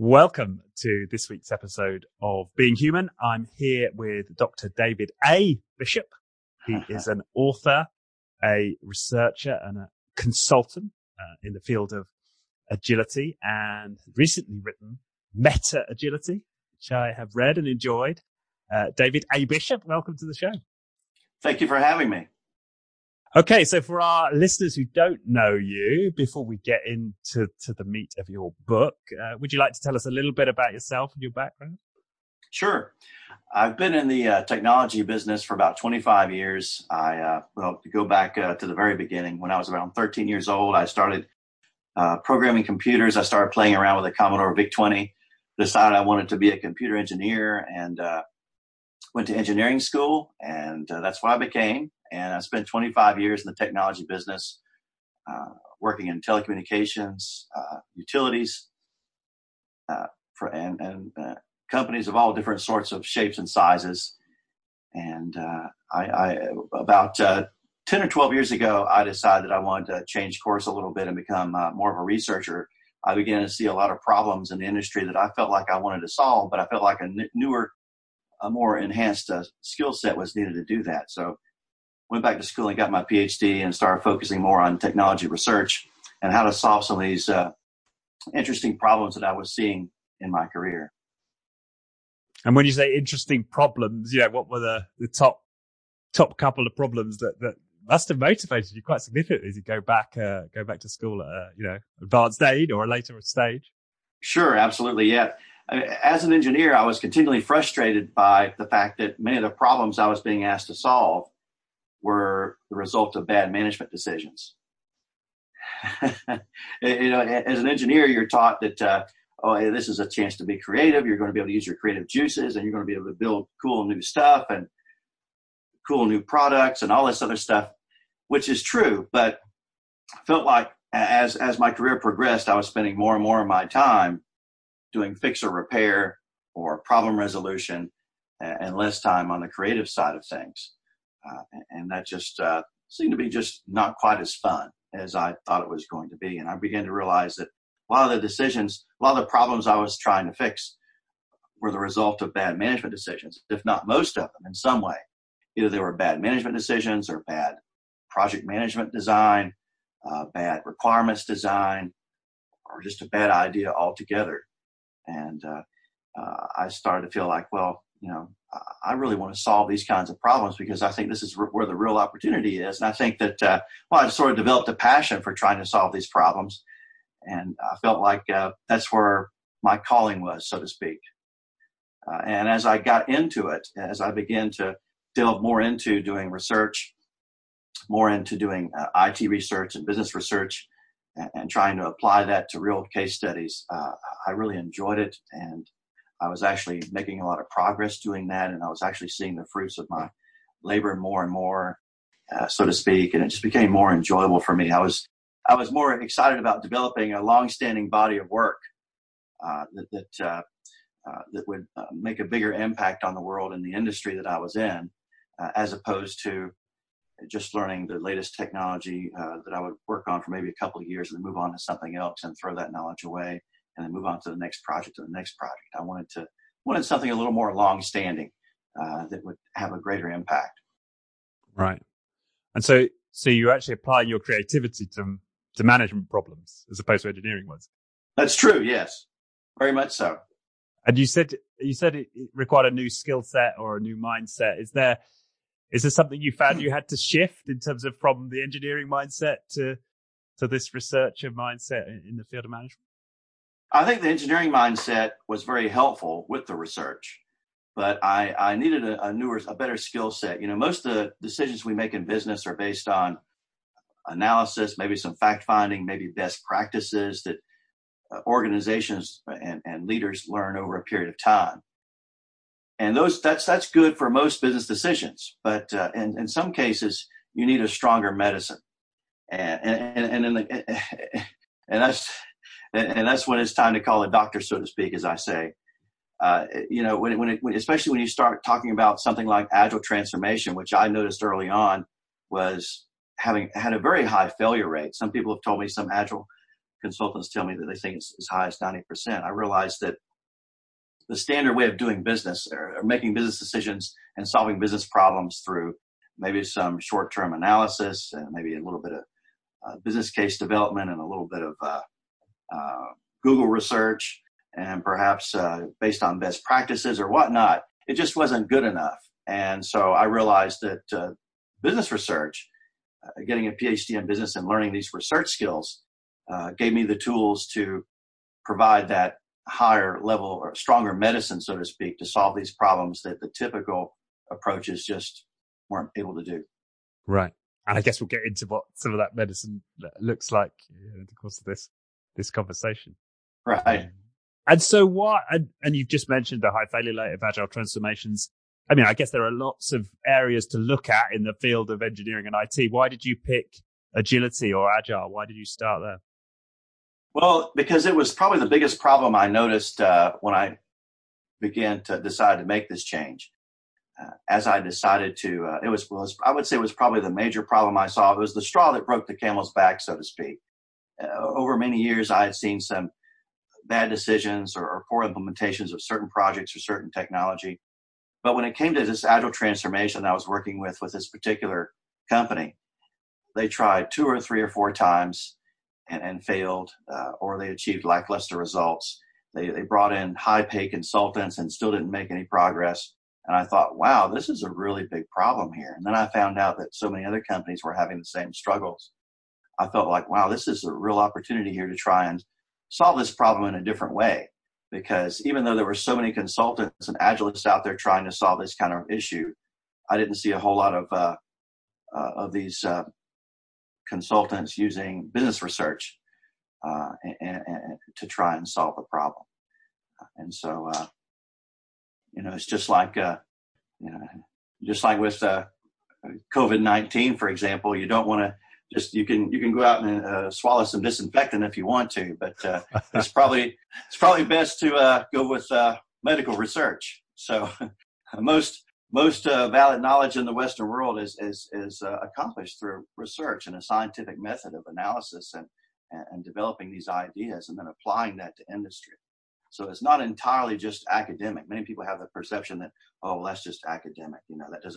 Welcome to this week's episode of Being Human. I'm here with Dr. David A. Bishop. He is an author, a researcher, and a consultant in the field of agility, and recently written Meta Agility, which I have read and enjoyed. David A. Bishop, welcome to the show. Thank you for having me. Okay, so for our listeners who don't know you, before we get into the meat of your book, would you like to tell us a little bit about yourself and your background? Sure. I've been in the technology business for about 25 years. To go back to the very beginning, when I was around 13 years old, I started programming computers. I started playing around with a Commodore VIC-20, decided I wanted to be a computer engineer, and went to engineering school, and that's what I became. And I spent 25 years in the technology business, working in telecommunications, utilities, and companies of all different sorts of shapes and sizes. And I about 10 or 12 years ago, I decided that I wanted to change course a little bit and become more of a researcher. I began to see a lot of problems in the industry that I felt like I wanted to solve, but I felt like a more enhanced skill set was needed to do that. So went back to school and got my PhD and started focusing more on technology research and how to solve some of these interesting problems that I was seeing in my career. And when you say interesting problems, what were the top couple of problems that must have motivated you quite significantly as you go back to school at advanced age or a later stage? Sure, absolutely, yeah. As an engineer, I was continually frustrated by the fact that many of the problems I was being asked to solve were the result of bad management decisions. As an engineer, you're taught that, this is a chance to be creative. You're going to be able to use your creative juices, and you're going to be able to build cool new stuff and cool new products and all this other stuff, which is true. But I felt like as my career progressed, I was spending more and more of my time doing fix or repair or problem resolution and less time on the creative side of things. And that just seemed to be just not quite as fun as I thought it was going to be. And I began to realize that a lot of the decisions, a lot of the problems I was trying to fix were the result of bad management decisions, if not most of them in some way. Either they were bad management decisions or bad project management design, bad requirements design, or just a bad idea altogether. And I started to feel like, I really want to solve these kinds of problems because I think this is where the real opportunity is. And I think that, I sort of developed a passion for trying to solve these problems. And I felt like that's where my calling was, so to speak. And as I got into it, as I began to delve more into doing research, more into doing IT research and business research, and trying to apply that to real case studies, I really enjoyed it. And I was actually making a lot of progress doing that, and I was actually seeing the fruits of my labor more and more, so to speak, and it just became more enjoyable for me. I was more excited about developing a long-standing body of work that would make a bigger impact on the world and the industry that I was in, as opposed to just learning the latest technology that I would work on for maybe a couple of years and then move on to something else and throw that knowledge away. And then move on to the next project and the next project. I wanted something a little more long-standing that would have a greater impact. Right. And so you actually apply your creativity to management problems as opposed to engineering ones. That's true. Yes, very much so. And you said it required a new skill set or a new mindset. Is there something you found you had to shift in terms of from the engineering mindset to this researcher mindset in the field of management? I think the engineering mindset was very helpful with the research, but I needed a better skill set. Most of the decisions we make in business are based on analysis, maybe some fact finding, maybe best practices that organizations and leaders learn over a period of time. And that's good for most business decisions, but in some cases you need a stronger medicine. And that's when it's time to call a doctor, so to speak, as I say. Especially when you start talking about something like agile transformation, which I noticed early on was had a very high failure rate. Some people have told me some agile consultants tell me that they think it's as high as 90%. I realized that the standard way of doing business or making business decisions and solving business problems through maybe some short-term analysis and maybe a little bit of business case development and a little bit of Google research and perhaps based on best practices or whatnot, it just wasn't good enough. And so I realized that business research, getting a PhD in business and learning these research skills gave me the tools to provide that higher level or stronger medicine, so to speak, to solve these problems that the typical approaches just weren't able to do. Right. And I guess we'll get into what some of that medicine looks like in the course of this conversation. Right. And so what, and you've just mentioned the high failure rate of agile transformations. I mean, I guess there are lots of areas to look at in the field of engineering and IT. Why did you pick agility or agile? Why did you start there? Well, because it was probably the biggest problem I noticed when I began to decide to make this change. As I decided to, I would say it was probably the major problem I saw. It was the straw that broke the camel's back, so to speak. Over many years, I had seen some bad decisions or poor implementations of certain projects or certain technology. But when it came to this agile transformation I was working with this particular company, they tried 2 or 3 or 4 times and failed, or they achieved lackluster results. They brought in high pay consultants and still didn't make any progress. And I thought, wow, this is a really big problem here. And then I found out that so many other companies were having the same struggles. I felt like, wow, this is a real opportunity here to try and solve this problem in a different way. Because even though there were so many consultants and agilists out there trying to solve this kind of issue, I didn't see a whole lot of these consultants using business research and to try and solve the problem. And so, it's just like with COVID-19, for example, you don't want to. Just you can go out and swallow some disinfectant if you want to, but it's probably best to go with medical research. So most valid knowledge in the Western world is accomplished through research and a scientific method of analysis and developing these ideas and then applying that to industry. So it's not entirely just academic. Many people have the perception that that's just academic. That's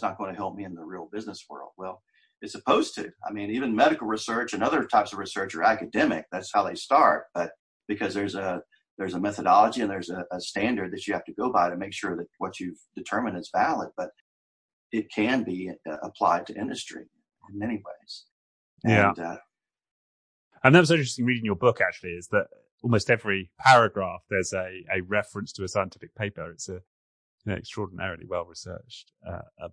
not going to help me in the real business world. Well, it's supposed to. I mean, even medical research and other types of research are academic. That's how they start. But because there's a methodology and there's a standard that you have to go by to make sure that what you've determined is valid. But it can be applied to industry in many ways. Yeah. And that was interesting reading your book, actually, is that almost every paragraph, there's a reference to a scientific paper. It's a extraordinarily well-researched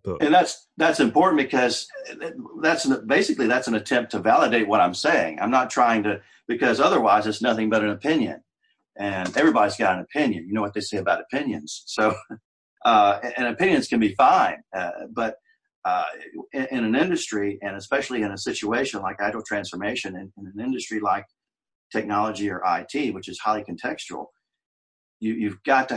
book. And that's important because that's an attempt to validate what I'm saying. I'm not trying to, because otherwise it's nothing but an opinion. And everybody's got an opinion. You know what they say about opinions. So, and opinions can be fine. But in an industry, and especially in a situation like agile transformation, in an industry like technology or IT, which is highly contextual, you've got to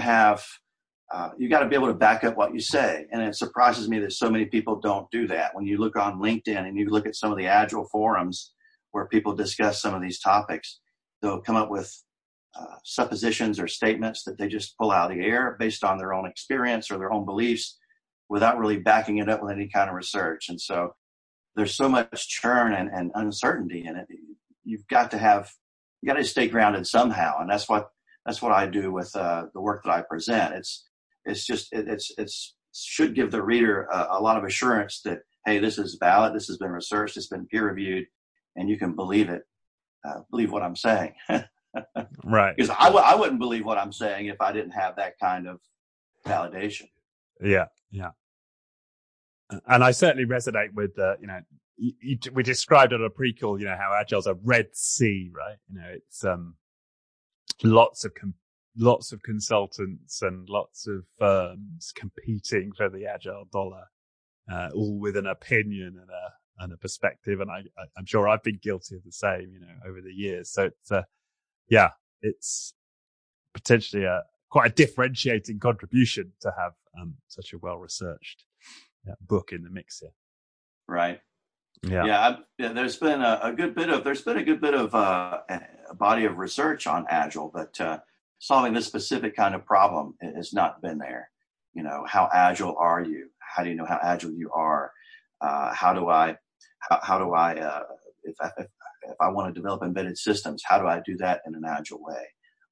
be able to back up what you say. And it surprises me that so many people don't do that. When you look on LinkedIn and you look at some of the agile forums where people discuss some of these topics, they'll come up with suppositions or statements that they just pull out of the air based on their own experience or their own beliefs without really backing it up with any kind of research. And so there's so much churn and uncertainty in it. You've got to stay grounded somehow. And that's what I do with the work that I present. It should give the reader a lot of assurance that, hey, this is valid, this has been researched, it's been peer reviewed, and you can believe it, believe what I'm saying. Right. Because I wouldn't believe what I'm saying if I didn't have that kind of validation. Yeah, yeah. And I certainly resonate with, we described on a pre-call, how Agile's a Red Sea, right? It's lots of consultants and lots of firms competing for the agile dollar, all with an opinion and a perspective. And I'm sure I've been guilty of the same, over the years. So it's potentially quite a differentiating contribution to have such a well-researched book in the mix here. Right. Yeah, there's been a good bit of a body of research on Agile, but solving this specific kind of problem has not been there. You know, how Agile are you? How do you know how Agile you are? If I want to develop embedded systems, how do I do that in an Agile way?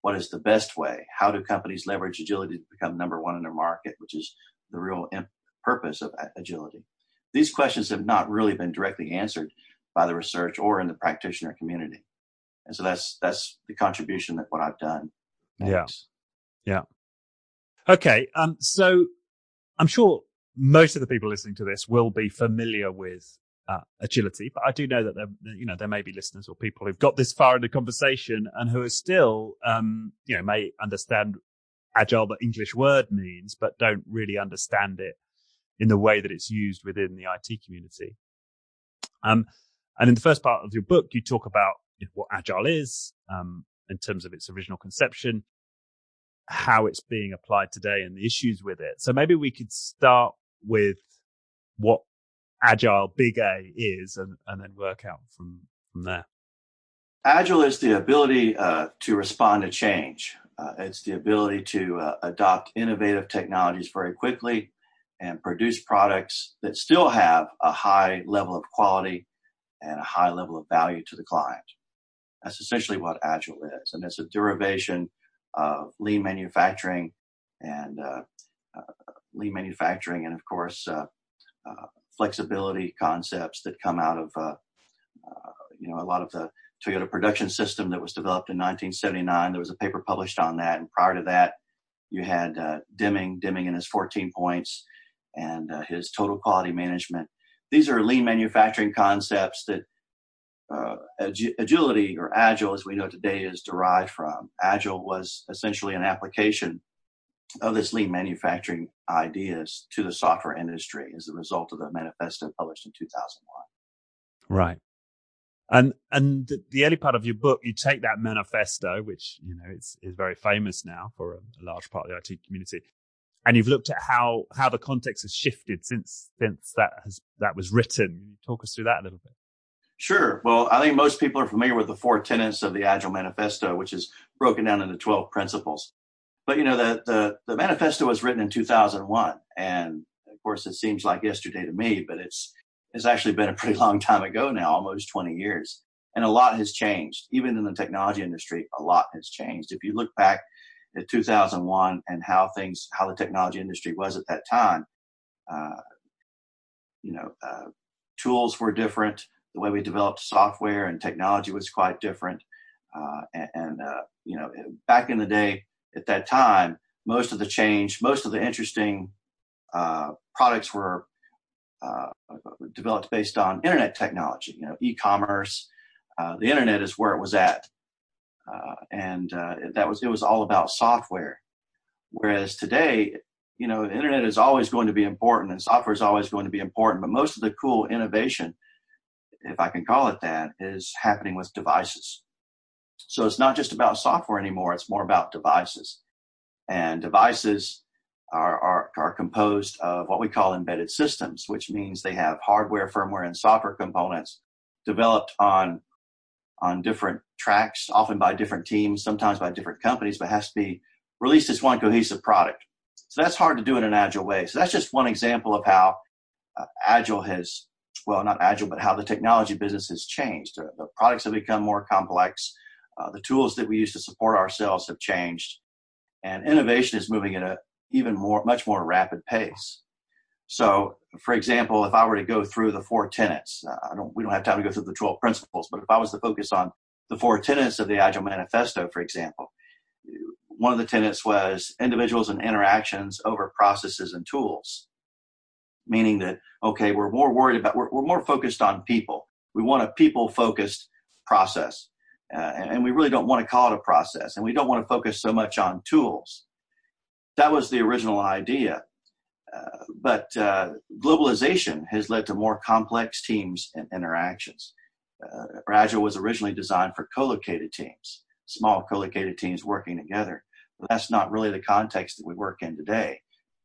What is the best way? How do companies leverage agility to become number one in their market, which is the real purpose of agility? These questions have not really been directly answered by the research or in the practitioner community. And so that's the contribution that what I've done. Thanks. Yeah. Okay. So I'm sure most of the people listening to this will be familiar with agility, but I do know that there may be listeners or people who've got this far in the conversation and who are still, may understand agile, the English word means, but don't really understand it in the way that it's used within the IT community. And in the first part of your book, you talk about what Agile is in terms of its original conception, how it's being applied today and the issues with it. So maybe we could start with what Agile big A is and then work out from there. Agile is the ability to respond to change. It's the ability to adopt innovative technologies very quickly and produce products that still have a high level of quality and a high level of value to the client. That's essentially what Agile is. And it's a derivation of lean manufacturing and of course, flexibility concepts that come out of, a lot of the Toyota production system that was developed in 1979. There was a paper published on that. And prior to that, you had Deming and his 14 points and his total quality management. These are lean manufacturing concepts that agility or Agile as we know today is derived from. Agile was essentially an application of this lean manufacturing ideas to the software industry as a result of the manifesto published in 2001. Right. And the early part of your book, you take that manifesto, which, is very famous now for a large part of the IT community. And you've looked at how the context has shifted since that was written. Talk us through that a little bit. Sure. Well, I think most people are familiar with the 4 tenets of the Agile Manifesto, which is broken down into 12 principles. But, the manifesto was written in 2001. And, of course, it seems like yesterday to me, but it's actually been a pretty long time ago now, almost 20 years. And a lot has changed. Even in the technology industry, a lot has changed. If you look back at 2001 and how the technology industry was at that time, tools were different. The way we developed software and technology was quite different. Back in the day at that time, most of the interesting products were developed based on internet technology, e-commerce. The internet is where it was at. It was all about software. Whereas today, the internet is always going to be important and software is always going to be important. But most of the cool innovation, if I can call it that, is happening with devices. So it's not just about software anymore. It's more about devices. And devices are composed of what we call embedded systems, which means they have hardware, firmware, and software components developed on different tracks, often by different teams, sometimes by different companies, but has to be released as one cohesive product. So that's hard to do in an Agile way. So that's just one example of how how the technology business has changed. The products have become more complex. The tools that we use to support ourselves have changed. And innovation is moving at a much more rapid pace. So, for example, if I were to go through the 4 tenets, we don't have time to go through the 12 principles, but if I was to focus on the 4 tenets of the Agile Manifesto, for example, one of the tenets was individuals and interactions over processes and tools, meaning that, okay, we're more focused on people. We want a people-focused process, and we really don't want to call it a process, and we don't want to focus so much on tools. That was the original idea. But globalization has led to more complex teams and interactions. Agile was originally designed for co-located teams, small co-located teams working together. But that's not really the context that we work in today.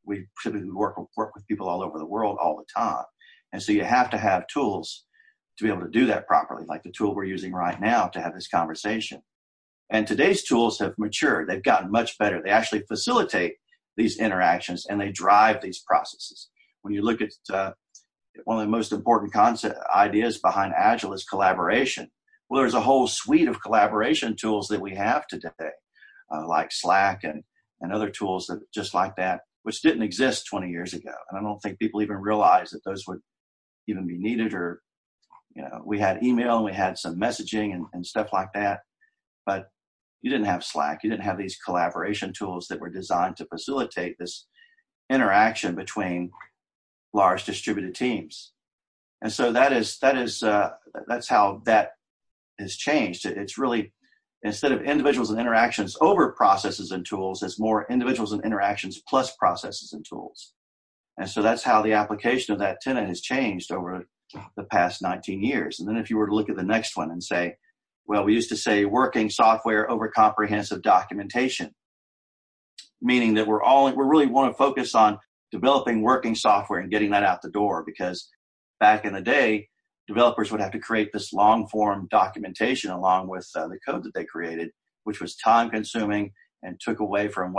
We typically work with people all over the world all the time. And so you have to have tools to be able to do that properly, like the tool we're using right now to have this conversation. And today's tools have matured. They've gotten much better. They actually facilitate these interactions and they drive these processes. When you look at one of the most important ideas behind Agile is collaboration. Well, there's a whole suite of collaboration tools that we have today, like Slack and other tools that just like that, which didn't exist 20 years ago. And I don't think people even realized that those would even be needed. Or, you know, we had email and we had some messaging and stuff like that, but you didn't have Slack. You didn't have these collaboration tools that were designed to facilitate this interaction between large distributed teams. And so that's how that has changed. It's really, instead of individuals and interactions over processes and tools, it's more individuals and interactions plus processes and tools. And so that's how the application of that tenet has changed over the past 19 years. And then if you were to look at the next one and say, well, we used to say working software over comprehensive documentation, meaning that we really want to focus on developing working software and getting that out the door, because back in the day, developers would have to create this long-form documentation along with the code that they created, which was time-consuming and took away from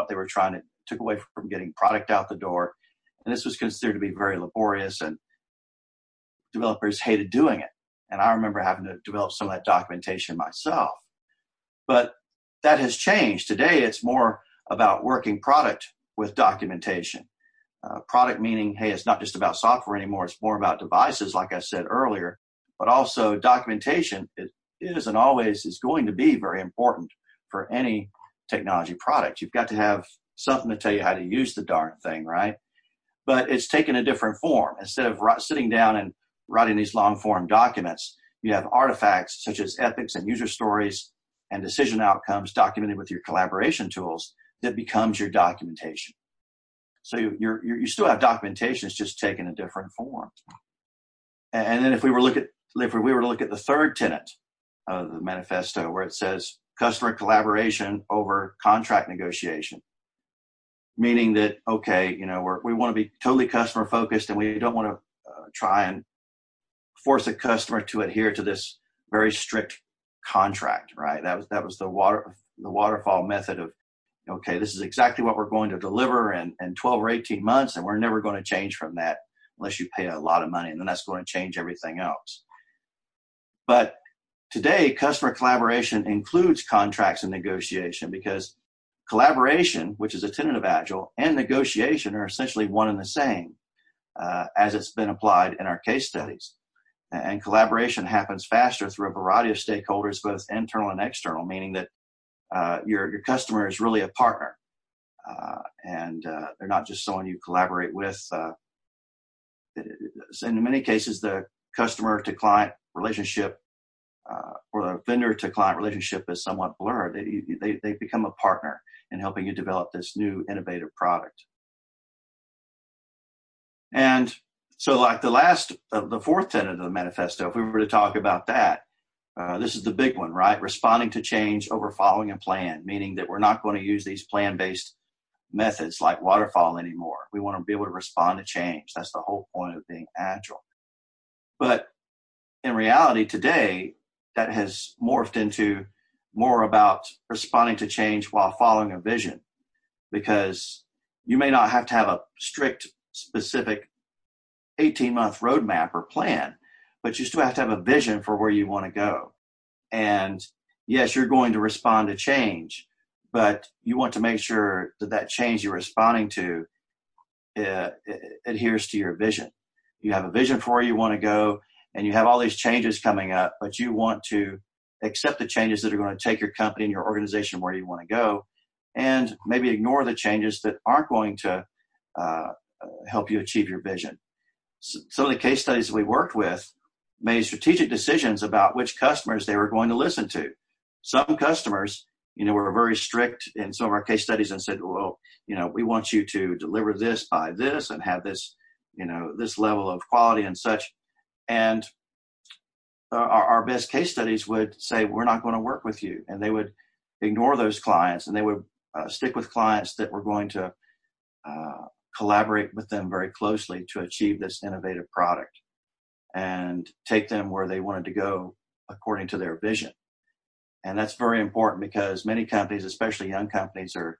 getting product out the door. And this was considered to be very laborious, and developers hated doing it. And I remember having to develop some of that documentation myself. But that has changed. Today, it's more about working product with documentation. Product meaning, hey, it's not just about software anymore. It's more about devices, like I said earlier, but also documentation is and always is going to be very important for any technology product. You've got to have something to tell you how to use the darn thing, right? But it's taken a different form. Instead of sitting down and writing these long-form documents, you have artifacts such as epics and user stories and decision outcomes documented with your collaboration tools that becomes your documentation. So you still have documentation, it's just taking a different form. And then if we were to look at the third tenet of the manifesto, where it says customer collaboration over contract negotiation, meaning that, okay, you know, we want to be totally customer focused, and we don't want to try and force a customer to adhere to this very strict contract, right? That was the waterfall method of, okay, this is exactly what we're going to deliver in 12 or 18 months, and we're never going to change from that unless you pay a lot of money, and then that's going to change everything else. But today, customer collaboration includes contracts and negotiation, because collaboration, which is a tenet of Agile, and negotiation are essentially one and the same, as it's been applied in our case studies. And collaboration happens faster through a variety of stakeholders, both internal and external, meaning that your customer is really a partner, and they're not just someone you collaborate with. In many cases, the customer-to-client relationship or the vendor-to-client relationship is somewhat blurred. They become a partner in helping you develop this new innovative product. And so, like the fourth tenet of the manifesto, if we were to talk about that, this is the big one, right? Responding to change over following a plan, meaning that we're not going to use these plan-based methods like waterfall anymore. We want to be able to respond to change. That's the whole point of being Agile. But in reality today, that has morphed into more about responding to change while following a vision, because you may not have to have a strict, specific 18-month roadmap or plan, but you still have to have a vision for where you want to go. And yes, you're going to respond to change, but you want to make sure that change you're responding to adheres to your vision. You have a vision for where you want to go, and you have all these changes coming up, but you want to accept the changes that are going to take your company and your organization where you want to go, and maybe ignore the changes that aren't going to help you achieve your vision. So some of the case studies that we worked with made strategic decisions about which customers they were going to listen to. Some customers, you know, were very strict in some of our case studies and said, well, you know, we want you to deliver this by this and have this, you know, this level of quality and such. And our best case studies would say, we're not going to work with you. And they would ignore those clients, and they would stick with clients that were going to collaborate with them very closely to achieve this innovative product. and take them where they wanted to go according to their vision. And that's very important because many companies, especially young companies, are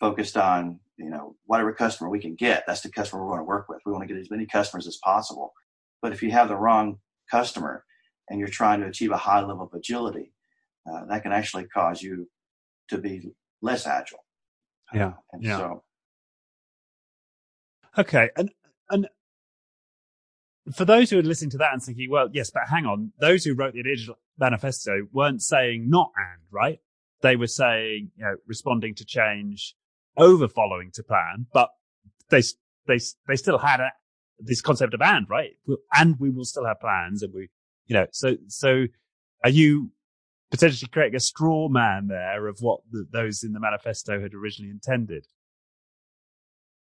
focused on, you know, whatever customer we can get, that's the customer we're going to work with. We want to get as many customers as possible. But if you have the wrong customer and you're trying to achieve a high level of agility, that can actually cause you to be less agile. So. Okay. And for those who are listening to that and thinking, well, yes, but hang on, those who wrote the Agile Manifesto weren't saying not and, right? They were saying, you know, responding to change over following to plan, but they still had this concept of and, right? And we will still have plans, and we, you know, so are you potentially creating a straw man there of what those in the manifesto had originally intended?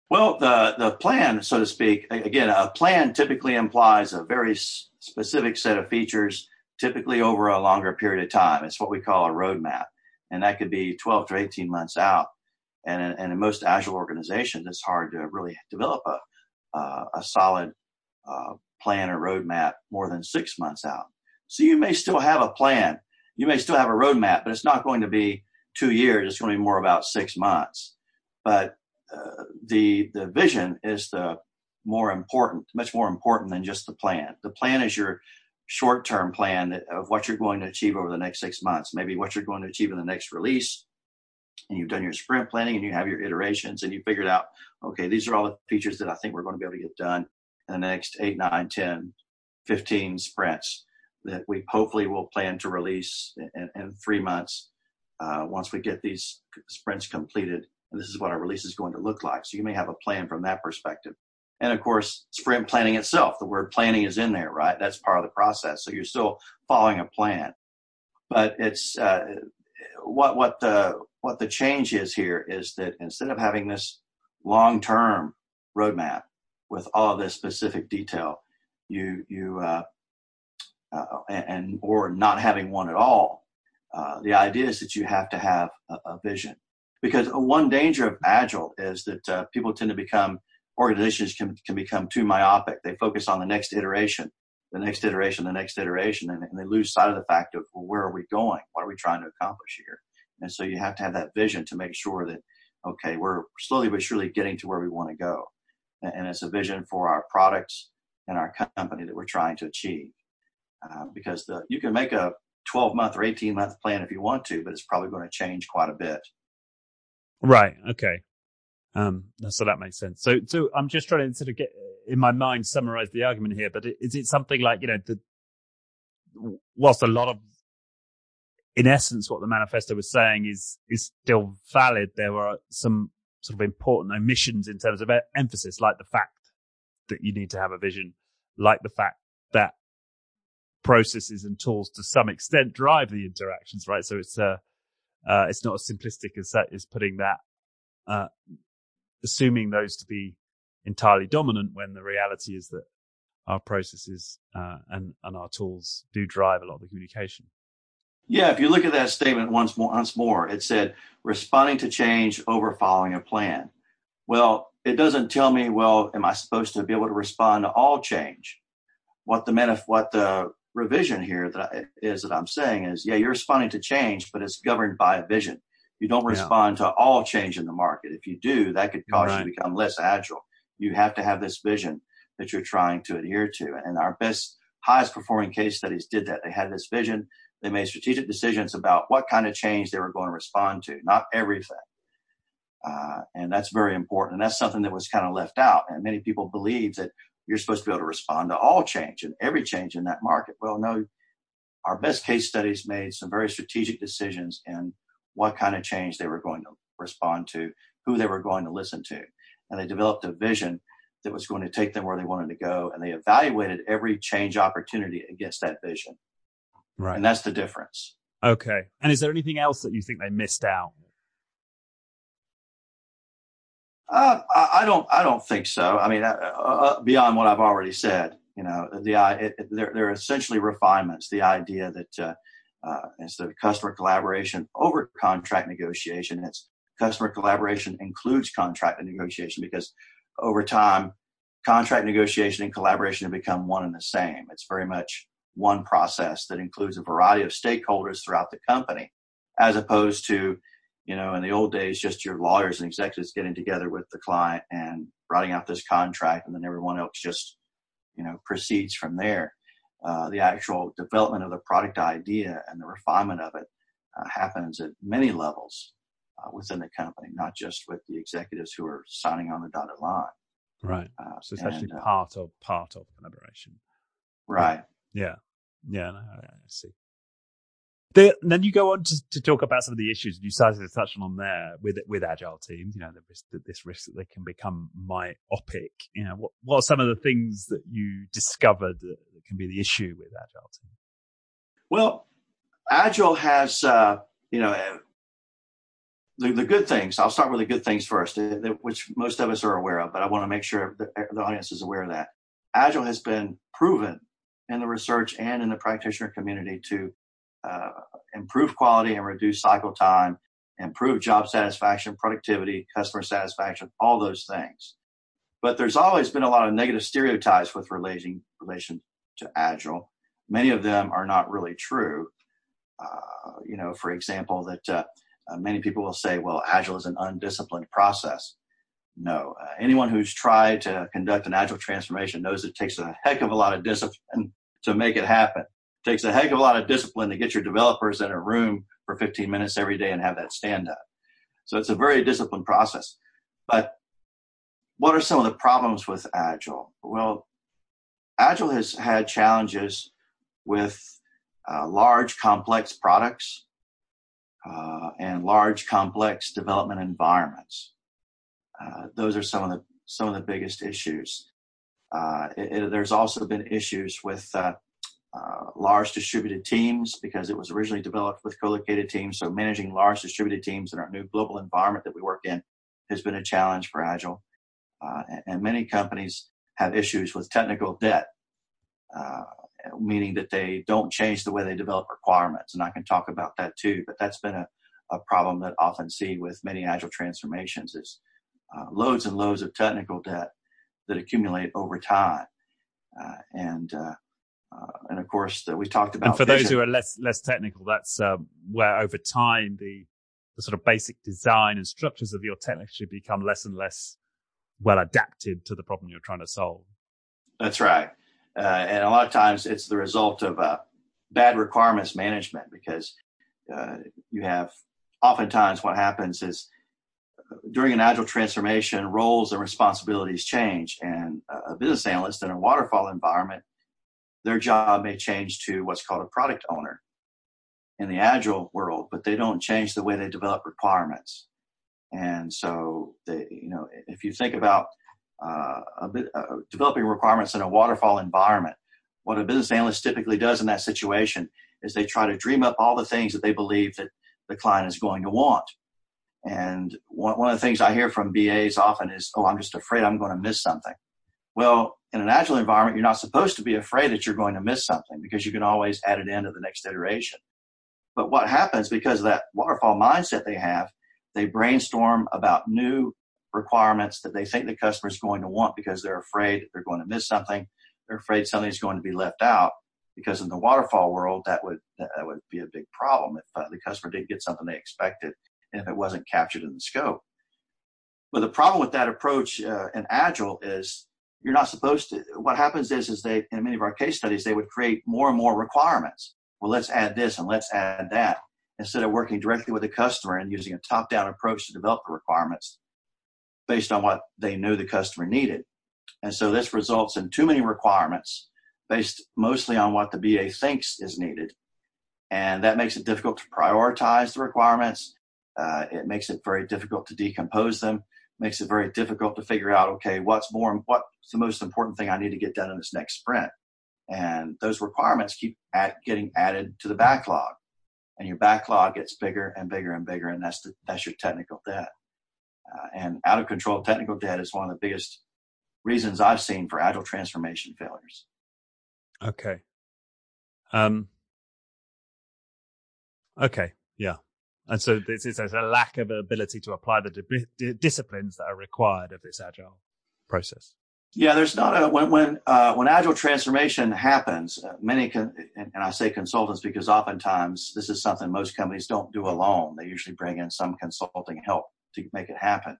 Well, the plan, so to speak, again, a plan typically implies a very specific set of features, typically over a longer period of time. It's what we call a roadmap, and that could be 12 to 18 months out. And in most agile organizations, it's hard to really develop a solid plan or roadmap more than 6 months out. So you may still have a plan. You may still have a roadmap, but it's not going to be 2 years. It's going to be more about 6 months. But the vision is much more important than just the plan. The plan is your short-term plan of what you're going to achieve over the next 6 months, maybe what you're going to achieve in the next release. And you've done your sprint planning and you have your iterations and you figured out, okay, these are all the features that I think we're going to be able to get done in the next 8, 9, 10, 15 sprints that we hopefully will plan to release in 3 months once we get these sprints completed. And this is what our release is going to look like. So you may have a plan from that perspective. And of course, sprint planning itself, the word planning is in there, right? That's part of the process. So you're still following a plan. But it's what the change is here is that instead of having this long-term roadmap with all this specific detail, or not having one at all, the idea is that you have to have a vision. Because one danger of Agile is that people tend to organizations can become too myopic. They focus on the next iteration, the next iteration, the next iteration, and they lose sight of the fact of, well, where are we going? What are we trying to accomplish here? And so you have to have that vision to make sure that, okay, we're slowly but surely getting to where we want to go. And it's a vision for our products and our company that we're trying to achieve. Because you can make a 12-month or 18-month plan if you want to, but it's probably going to change quite a bit. Right. Okay. So that makes sense. So I'm just trying to sort of get in my mind, summarize the argument here, but is it something like, you know, whilst a lot of, in essence, what the manifesto was saying is still valid, there were some sort of important omissions in terms of emphasis, like the fact that you need to have a vision, like the fact that processes and tools to some extent drive the interactions, right? So it's not as simplistic as that is putting that, assuming those to be entirely dominant, when the reality is that our processes and our tools do drive a lot of the communication. Yeah, if you look at that statement once more, it said responding to change over following a plan. Well, it doesn't tell me, well, am I supposed to be able to respond to all change? What the revision here that I'm saying is, yeah, you're responding to change, but it's governed by a vision. You don't respond to all change in the market. If you do, that could cause you to become less agile. You have to have this vision that you're trying to adhere to. And our best, highest performing case studies did that. They had this vision. They made strategic decisions about what kind of change they were going to respond to, not everything. And that's very important. And that's something that was kind of left out. And many people believe that you're supposed to be able to respond to all change and every change in that market. Well, no, our best case studies made some very strategic decisions in what kind of change they were going to respond to, who they were going to listen to. And they developed a vision that was going to take them where they wanted to go. And they evaluated every change opportunity against that vision. Right. And that's the difference. Okay. And is there anything else that you think they missed out? I don't think so. I mean, beyond what I've already said, you know, they're essentially refinements. The idea that instead of customer collaboration over contract negotiation, it's customer collaboration includes contract and negotiation, because over time contract negotiation and collaboration have become one and the same. It's very much one process that includes a variety of stakeholders throughout the company, as opposed to, you know, in the old days, just your lawyers and executives getting together with the client and writing out this contract, and then everyone else just, you know, proceeds from there. The actual development of the product idea and the refinement of it happens at many levels within the company, not just with the executives who are signing on the dotted line. Right. So it's actually part of collaboration. Right. Yeah. Yeah. No, I see. Then you go on to talk about some of the issues you started to touch on there with agile teams. You know, this risk that they can become myopic. You know, what are some of the things that you discovered that can be the issue with agile teams? Well, agile has the good things. I'll start with the good things first, which most of us are aware of, but I want to make sure the audience is aware of that. Agile has been proven in the research and in the practitioner community to improve quality and reduce cycle time, improve job satisfaction, productivity, customer satisfaction, all those things. But there's always been a lot of negative stereotypes with relation to Agile. Many of them are not really true. For example, that many people will say, well, Agile is an undisciplined process. No, anyone who's tried to conduct an Agile transformation knows it takes a heck of a lot of discipline to make it happen. Takes a heck of a lot of discipline to get your developers in a room for 15 minutes every day and have that stand up. So it's a very disciplined process. But what are some of the problems with Agile? Well, Agile has had challenges with large, complex products and large, complex development environments. Those are some of the biggest issues. There's also been issues with large distributed teams, because it was originally developed with co-located teams. So managing large distributed teams in our new global environment that we work in has been a challenge for Agile. And many companies have issues with technical debt, meaning that they don't change the way they develop requirements. And I can talk about that too, but that's been a problem that I often see with many Agile transformations is loads and loads of technical debt that accumulate over time. And of course, we talked about. And for those who are less technical, that's where over time the sort of basic design and structures of your techniques should become less and less well adapted to the problem you're trying to solve. That's right, and a lot of times it's the result of bad requirements management, because you have oftentimes what happens is during an Agile transformation, roles and responsibilities change, and a business analyst in a waterfall environment, their job may change to what's called a product owner in the Agile world, but they don't change the way they develop requirements. And so, if you think about developing requirements in a waterfall environment, what a business analyst typically does in that situation is they try to dream up all the things that they believe that the client is going to want. And one of the things I hear from BAs often is, oh, I'm just afraid I'm going to miss something. Well, in an Agile environment, you're not supposed to be afraid that you're going to miss something, because you can always add it into the next iteration. But what happens because of that waterfall mindset they have, they brainstorm about new requirements that they think the customer is going to want, because they're afraid they're going to miss something. They're afraid something's going to be left out, because in the waterfall world, that would be a big problem if the customer didn't get something they expected and if it wasn't captured in the scope. But the problem with that approach in Agile is, you're not supposed to. What happens is they, in many of our case studies, they would create more and more requirements. Well, let's add this and let's add that, instead of working directly with the customer and using a top-down approach to develop the requirements based on what they knew the customer needed. And so this results in too many requirements based mostly on what the BA thinks is needed. And that makes it difficult to prioritize the requirements. It makes it very difficult to decompose them. Makes it very difficult to figure out, okay, what's the most important thing I need to get done in this next sprint? And those requirements keep getting added to the backlog, and your backlog gets bigger and bigger and bigger, and that's your technical debt. And out of control technical debt is one of the biggest reasons I've seen for Agile transformation failures. Okay. Okay. Yeah. And so there's a lack of ability to apply the disciplines that are required of this Agile process. Yeah, there's not a, when agile transformation happens, many, and I say consultants because oftentimes this is something most companies don't do alone. They usually bring in some consulting help to make it happen.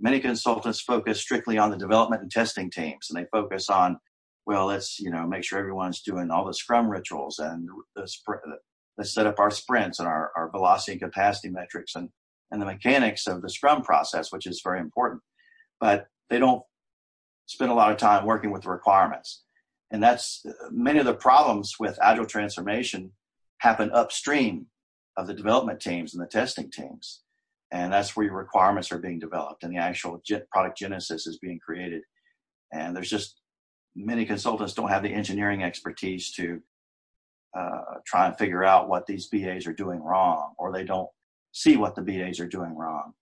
Many consultants focus strictly on the development and testing teams, and they focus on, well, let's, you know, make sure everyone's doing all the scrum rituals and let's set up our sprints and our velocity and capacity metrics and the mechanics of the scrum process, which is very important. But they don't spend a lot of time working with the requirements. And that's many of the problems with agile transformation happen upstream of the development teams and the testing teams. And that's where your requirements are being developed and the actual product genesis is being created. And there's just many consultants don't have the engineering expertise to try and figure out what these BAs are doing wrong, or they don't see what the BAs are doing wrong.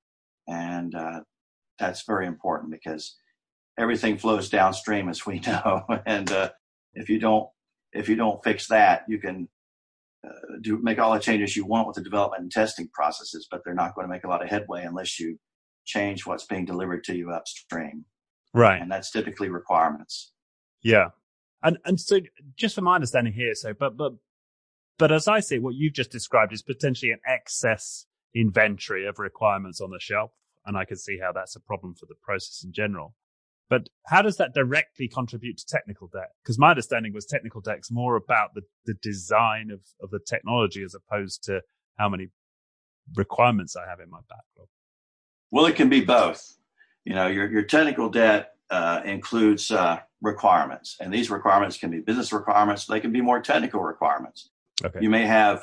And that's very important because everything flows downstream, as we know, and if you don't fix that, you can make all the changes you want with the development and testing processes, but they're not going to make a lot of headway unless you change what's being delivered to you upstream. Right, and that's typically requirements. Yeah, and so just from my understanding here, so but as I see, what you've just described is potentially an excess inventory of requirements on the shelf, and I can see how that's a problem for the process in general. But how does that directly contribute to technical debt? Because my understanding was technical debt's more about the design of the technology as opposed to how many requirements I have in my backlog. Well, it can be both. You know, your technical debt includes requirements, and these requirements can be business requirements. They can be more technical requirements. Okay. You may have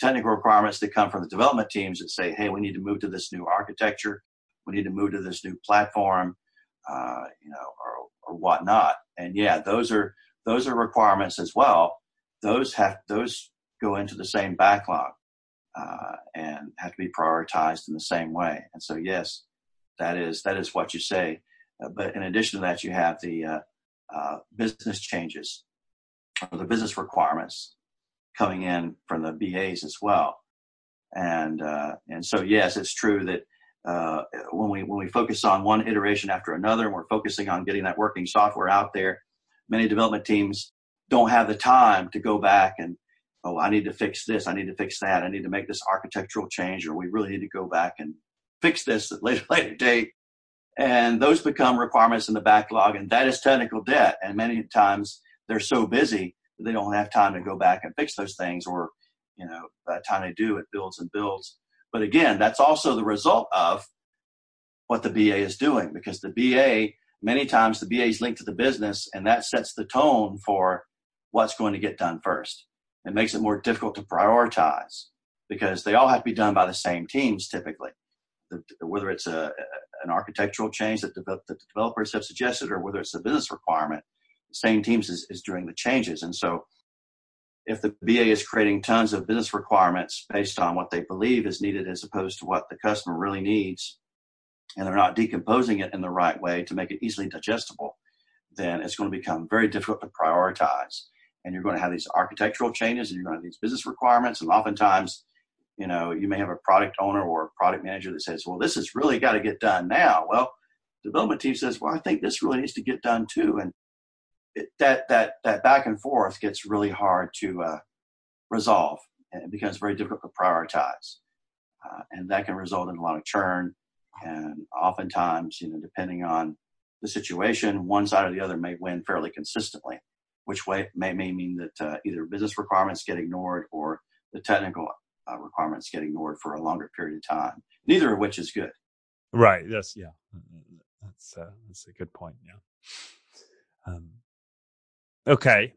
technical requirements that come from the development teams that say, "Hey, we need to move to this new architecture. We need to move to this new platform." You know, or whatnot. And yeah, those are requirements as well. Those go into the same backlog, and have to be prioritized in the same way. And so, yes, that is what you say. But in addition to that, you have the, business changes or the business requirements coming in from the BAs as well. And so, yes, it's true that, when we focus on one iteration after another, and we're focusing on getting that working software out there, many development teams don't have the time to go back and, oh, I need to fix this, I need to fix that, I need to make this architectural change, or we really need to go back and fix this at a later date. And those become requirements in the backlog, and that is technical debt. And many times they're so busy that they don't have time to go back and fix those things, or, you know, by the time they do, it builds and builds. But again, that's also the result of what the BA is doing, because the BA, many times the BA is linked to the business, and that sets the tone for what's going to get done first. It makes it more difficult to prioritize because they all have to be done by the same teams typically, whether it's an architectural change that the developers have suggested or whether it's a business requirement, the same teams is doing the changes. And so if the BA is creating tons of business requirements based on what they believe is needed as opposed to what the customer really needs, and they're not decomposing it in the right way to make it easily digestible, then it's going to become very difficult to prioritize. And you're going to have these architectural changes and you're going to have these business requirements. And oftentimes, you know, you may have a product owner or a product manager that says, well, this has really got to get done now. Well, the development team says, well, I think this really needs to get done too. And that back and forth gets really hard to resolve, and it becomes very difficult to prioritize, and that can result in a lot of churn. And oftentimes, you know, depending on the situation, one side or the other may win fairly consistently, which way may mean that either business requirements get ignored or the technical requirements get ignored for a longer period of time. Neither of which is good. Right. Yes. Yeah. That's a good point. Yeah. Okay,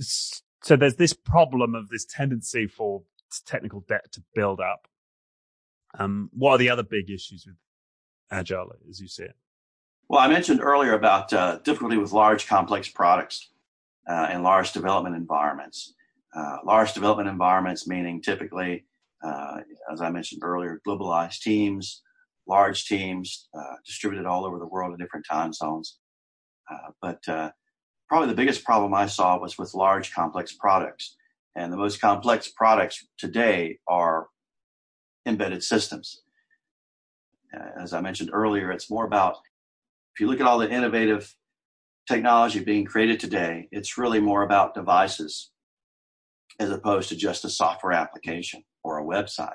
so there's this problem of this tendency for technical debt to build up. What are the other big issues with Agile as you see it? Well, I mentioned earlier about difficulty with large complex products and large development environments. Large development environments meaning typically, as I mentioned earlier, globalized teams, large teams distributed all over the world in different time zones. Probably the biggest problem I saw was with large complex products. And the most complex products today are embedded systems. As I mentioned earlier, it's more about If you look at all the innovative technology being created today, it's really more about devices as opposed to just a software application or a website.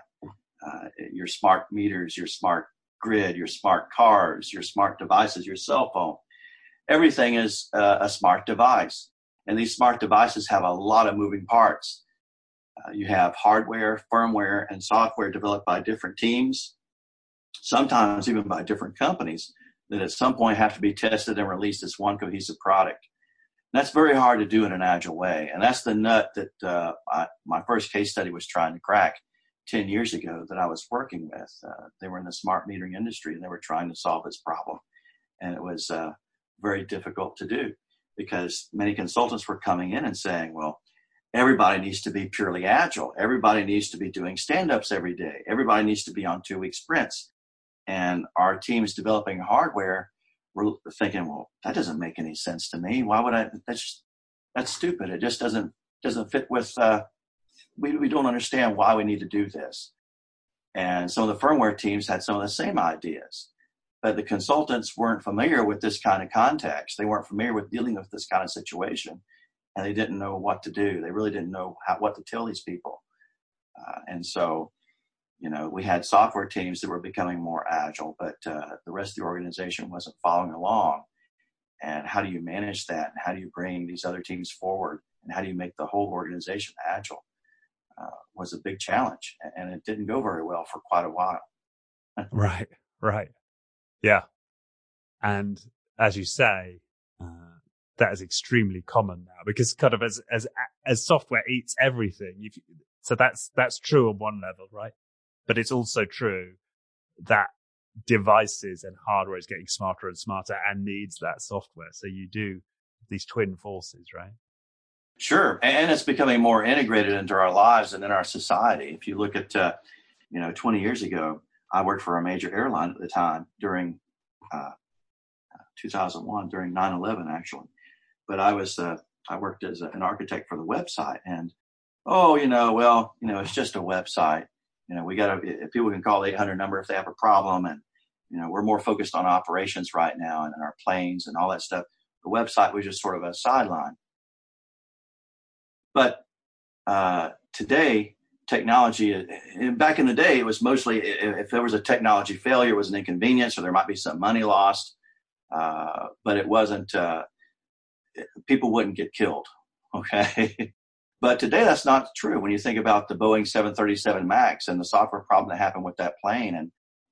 Your smart meters, your smart grid, your smart cars, your smart devices, your cell phone. Everything is a smart device. And these smart devices have a lot of moving parts. You have hardware, firmware, and software developed by different teams, sometimes even by different companies, that at some point have to be tested and released as one cohesive product. And that's very hard to do in an agile way. And that's the nut that my first case study was trying to crack 10 years ago that I was working with. They were in the smart metering industry, and they were trying to solve this problem. And it was very difficult to do because many consultants were coming in and saying, well, everybody needs to be purely agile. Everybody needs to be doing stand-ups every day. Everybody needs to be on 2-week sprints. And our teams developing hardware were thinking, well, that doesn't make any sense to me. Why would I? That's stupid. It just doesn't fit with, we don't understand why we need to do this. And some of the firmware teams had some of the same ideas. But the consultants weren't familiar with this kind of context. They weren't familiar with dealing with this kind of situation. And they didn't know what to do. They really didn't know what to tell these people. And so, you know, we had software teams that were becoming more agile, but the rest of the organization wasn't following along. And how do you manage that? And how do you bring these other teams forward? And how do you make the whole organization agile? Was a big challenge, and it didn't go very well for quite a while. Right. Yeah. And as you say, that is extremely common now because kind of as software eats everything. So that's true on one level, right? But it's also true that devices and hardware is getting smarter and smarter and needs that software. So you do these twin forces, right? Sure. And it's becoming more integrated into our lives and in our society. If you look at, 20 years ago, I worked for a major airline at the time during 2001, during 9/11, actually. But I worked as an architect for the website, and it's just a website. We got to, people can call the 800 number if they have a problem, and we're more focused on operations right now and in our planes and all that stuff. The website was just sort of a sideline. But today, technology, back in the day, it was mostly if there was a technology failure, it was an inconvenience, or there might be some money lost, but it wasn't. People wouldn't get killed, okay? But today, that's not true. When you think about the Boeing 737 MAX and the software problem that happened with that plane,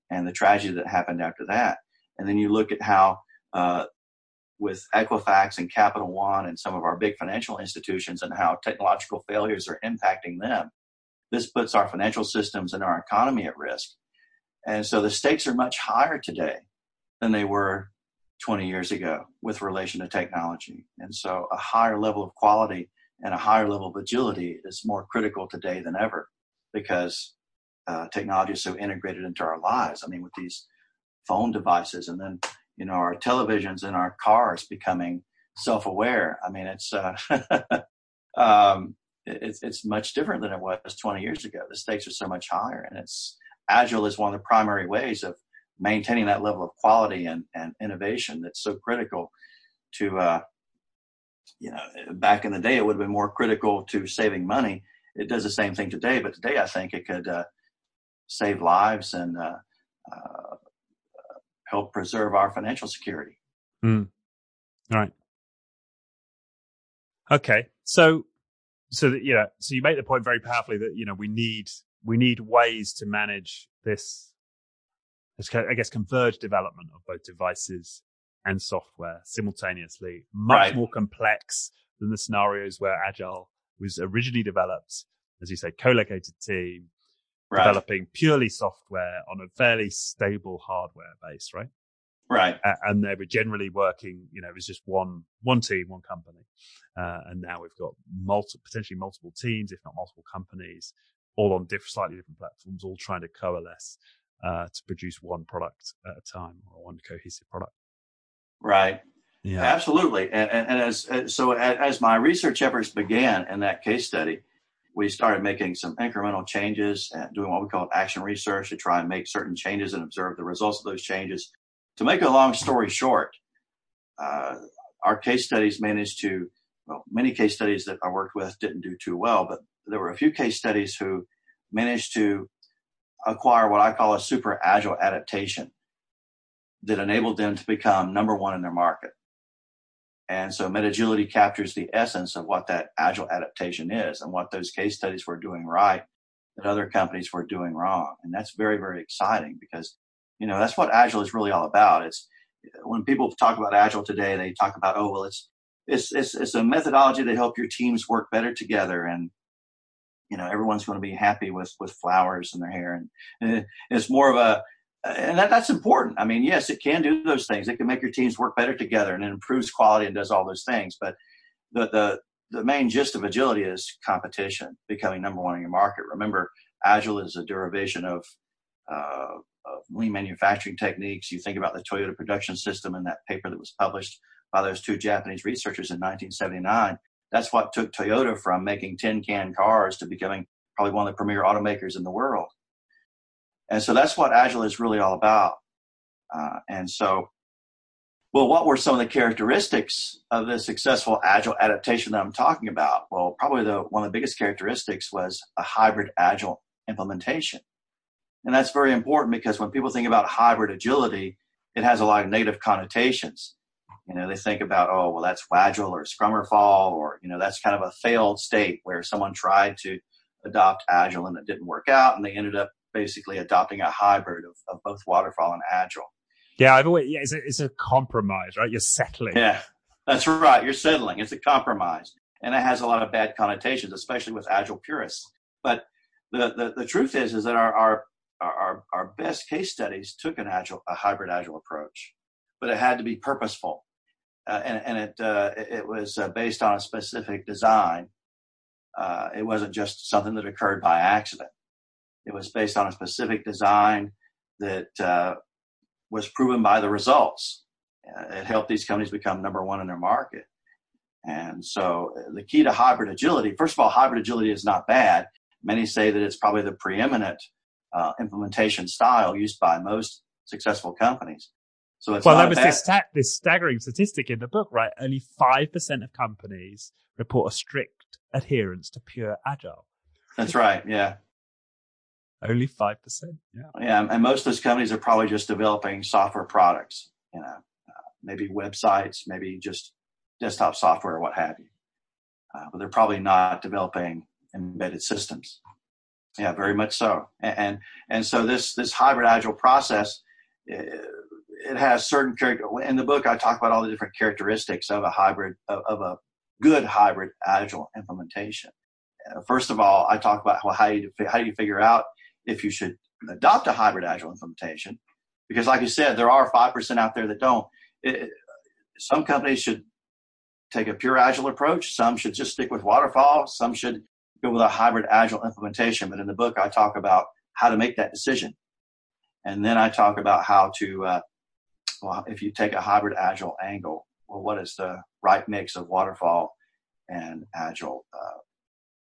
and the tragedy that happened after that, and then you look at how with Equifax and Capital One and some of our big financial institutions and how technological failures are impacting them. This puts our financial systems and our economy at risk. And so the stakes are much higher today than they were 20 years ago with relation to technology. And so a higher level of quality and a higher level of agility is more critical today than ever because technology is so integrated into our lives. I mean, with these phone devices and then our televisions and our cars becoming self-aware. I mean, it's it's much different than it was 20 years ago. The stakes are so much higher, and it's agile is one of the primary ways of maintaining that level of quality and innovation that's so critical to, back in the day, it would have been more critical to saving money. It does the same thing today, but today I think it could save lives and help preserve our financial security. Mm. All right. Okay. So you make the point very powerfully that, we need ways to manage this, I guess, converged development of both devices and software simultaneously, much more complex than the scenarios where Agile was originally developed, as you say, co-located team, developing purely software on a fairly stable hardware base, right? Right. And they were generally working, it was just one team, one company. And now we've got potentially multiple teams, if not multiple companies, all on slightly different platforms, all trying to coalesce to produce one product at a time or one cohesive product. Right. Yeah. Absolutely. And as my research efforts began in that case study, we started making some incremental changes and doing what we call action research to try and make certain changes and observe the results of those changes To make a long story short, our case studies managed to, well, many case studies that I worked with didn't do too well, but there were a few case studies who managed to acquire what I call a super agile adaptation that enabled them to become number one in their market. And so MetaGility captures the essence of what that agile adaptation is and what those case studies were doing right that other companies were doing wrong. And that's very, very exciting because, you know, that's what agile is really all about. It's when people talk about agile today, they talk about, oh, well, it's a methodology to help your teams work better together. And, you know, everyone's going to be happy with flowers in their hair. And it's more of a, and that's important. I mean, yes, it can do those things. It can make your teams work better together and it improves quality and does all those things. But the main gist of agility is competition, becoming number one in your market. Remember, agile is a derivation of lean manufacturing techniques. You think about the Toyota production system and that paper that was published by those two Japanese researchers in 1979. That's what took Toyota from making tin can cars to becoming probably one of the premier automakers in the world. And so that's what agile is really all about. And so, well, what were some of the characteristics of the successful agile adaptation that I'm talking about? Well, probably one of the biggest characteristics was a hybrid agile implementation. And that's very important because when people think about hybrid agility, it has a lot of negative connotations. You know, they think about, oh, well, that's Waggle or Scrummerfall, or, you know, that's kind of a failed state where someone tried to adopt agile and it didn't work out and they ended up basically adopting a hybrid of both waterfall and agile. Yeah, either way, it's a compromise, right? You're settling. Yeah, that's right. You're settling. It's a compromise. And it has a lot of bad connotations, especially with agile purists. But the truth is that our best case studies took a hybrid agile approach, but it had to be purposeful. And it was based on a specific design. It wasn't just something that occurred by accident. It was based on a specific design that was proven by the results. It helped these companies become number one in their market. And so the key to hybrid agility, first of all, hybrid agility is not bad. Many say that it's probably the preeminent implementation style used by most successful companies. So it's this staggering statistic in the book, right? Only 5% of companies report a strict adherence to pure agile. That's right. Yeah. Only 5%. Yeah. Yeah. And most of those companies are probably just developing software products, you know, maybe websites, maybe just desktop software or what have you. But they're probably not developing embedded systems. Yeah, very much so. And so this hybrid agile process, it has certain characteristics. In the book, I talk about all the different characteristics of a good hybrid agile implementation. First of all, I talk about how do you figure out if you should adopt a hybrid agile implementation, because like you said, there are 5% out there that don't. Some companies should take a pure agile approach. Some should just stick with waterfall. Some should go with a hybrid agile implementation. But in the book, I talk about how to make that decision. And then I talk about how to, if you take a hybrid agile angle, well, what is the right mix of waterfall and agile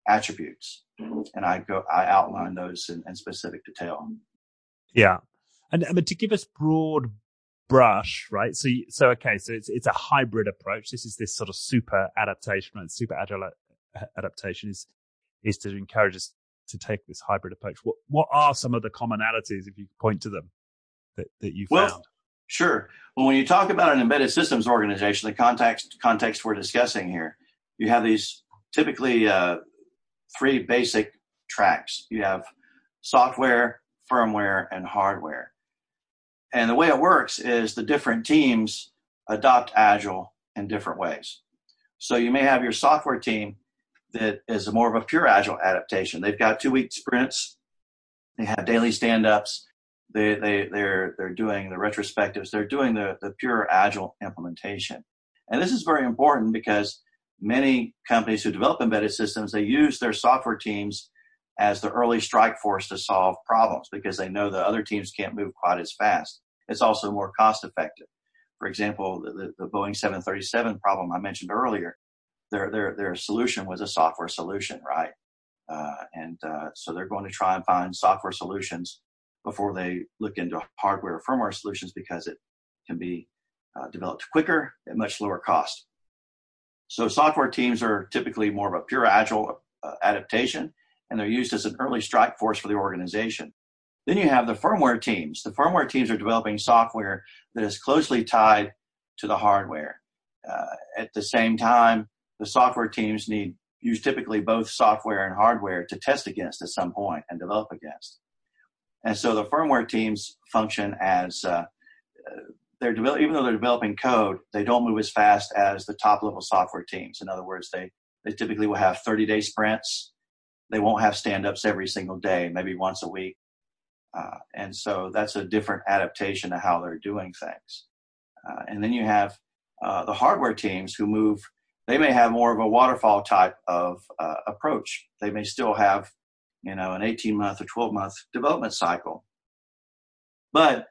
attributes? And I outline those in specific detail. Yeah. And I mean, to give us broad brush, right? So it's a hybrid approach. This is this sort of super adaptation, right? Super agile adaptation is to encourage us to take this hybrid approach. What are some of the commonalities, if you point to them, that you found? Well, sure. Well, when you talk about an embedded systems organization, the context we're discussing here, you have these typically three basic tracks. You have software, firmware, and hardware. And the way it works is the different teams adopt agile in different ways. So you may have your software team that is more of a pure agile adaptation. They've got 2-week sprints. They have daily stand-ups. They're doing the retrospectives. They're doing the pure agile implementation. And this is very important because many companies who develop embedded systems, they use their software teams as the early strike force to solve problems because they know the other teams can't move quite as fast. It's also more cost effective. For example, the Boeing 737 problem I mentioned earlier, their solution was a software solution, right? So they're going to try and find software solutions before they look into hardware or firmware solutions because it can be developed quicker at much lower cost. So software teams are typically more of a pure agile adaptation, and they're used as an early strike force for the organization. Then you have the firmware teams. The firmware teams are developing software that is closely tied to the hardware. At the same time, the software teams use typically both software and hardware to test against at some point and develop against. And so the firmware teams function as, even though they're developing code, they don't move as fast as the top-level software teams. In other words, they typically will have 30-day sprints. They won't have stand-ups every single day, maybe once a week. And so that's a different adaptation to how they're doing things. And then you have the hardware teams who move. They may have more of a waterfall type of approach. They may still have, an 18-month or 12-month development cycle. But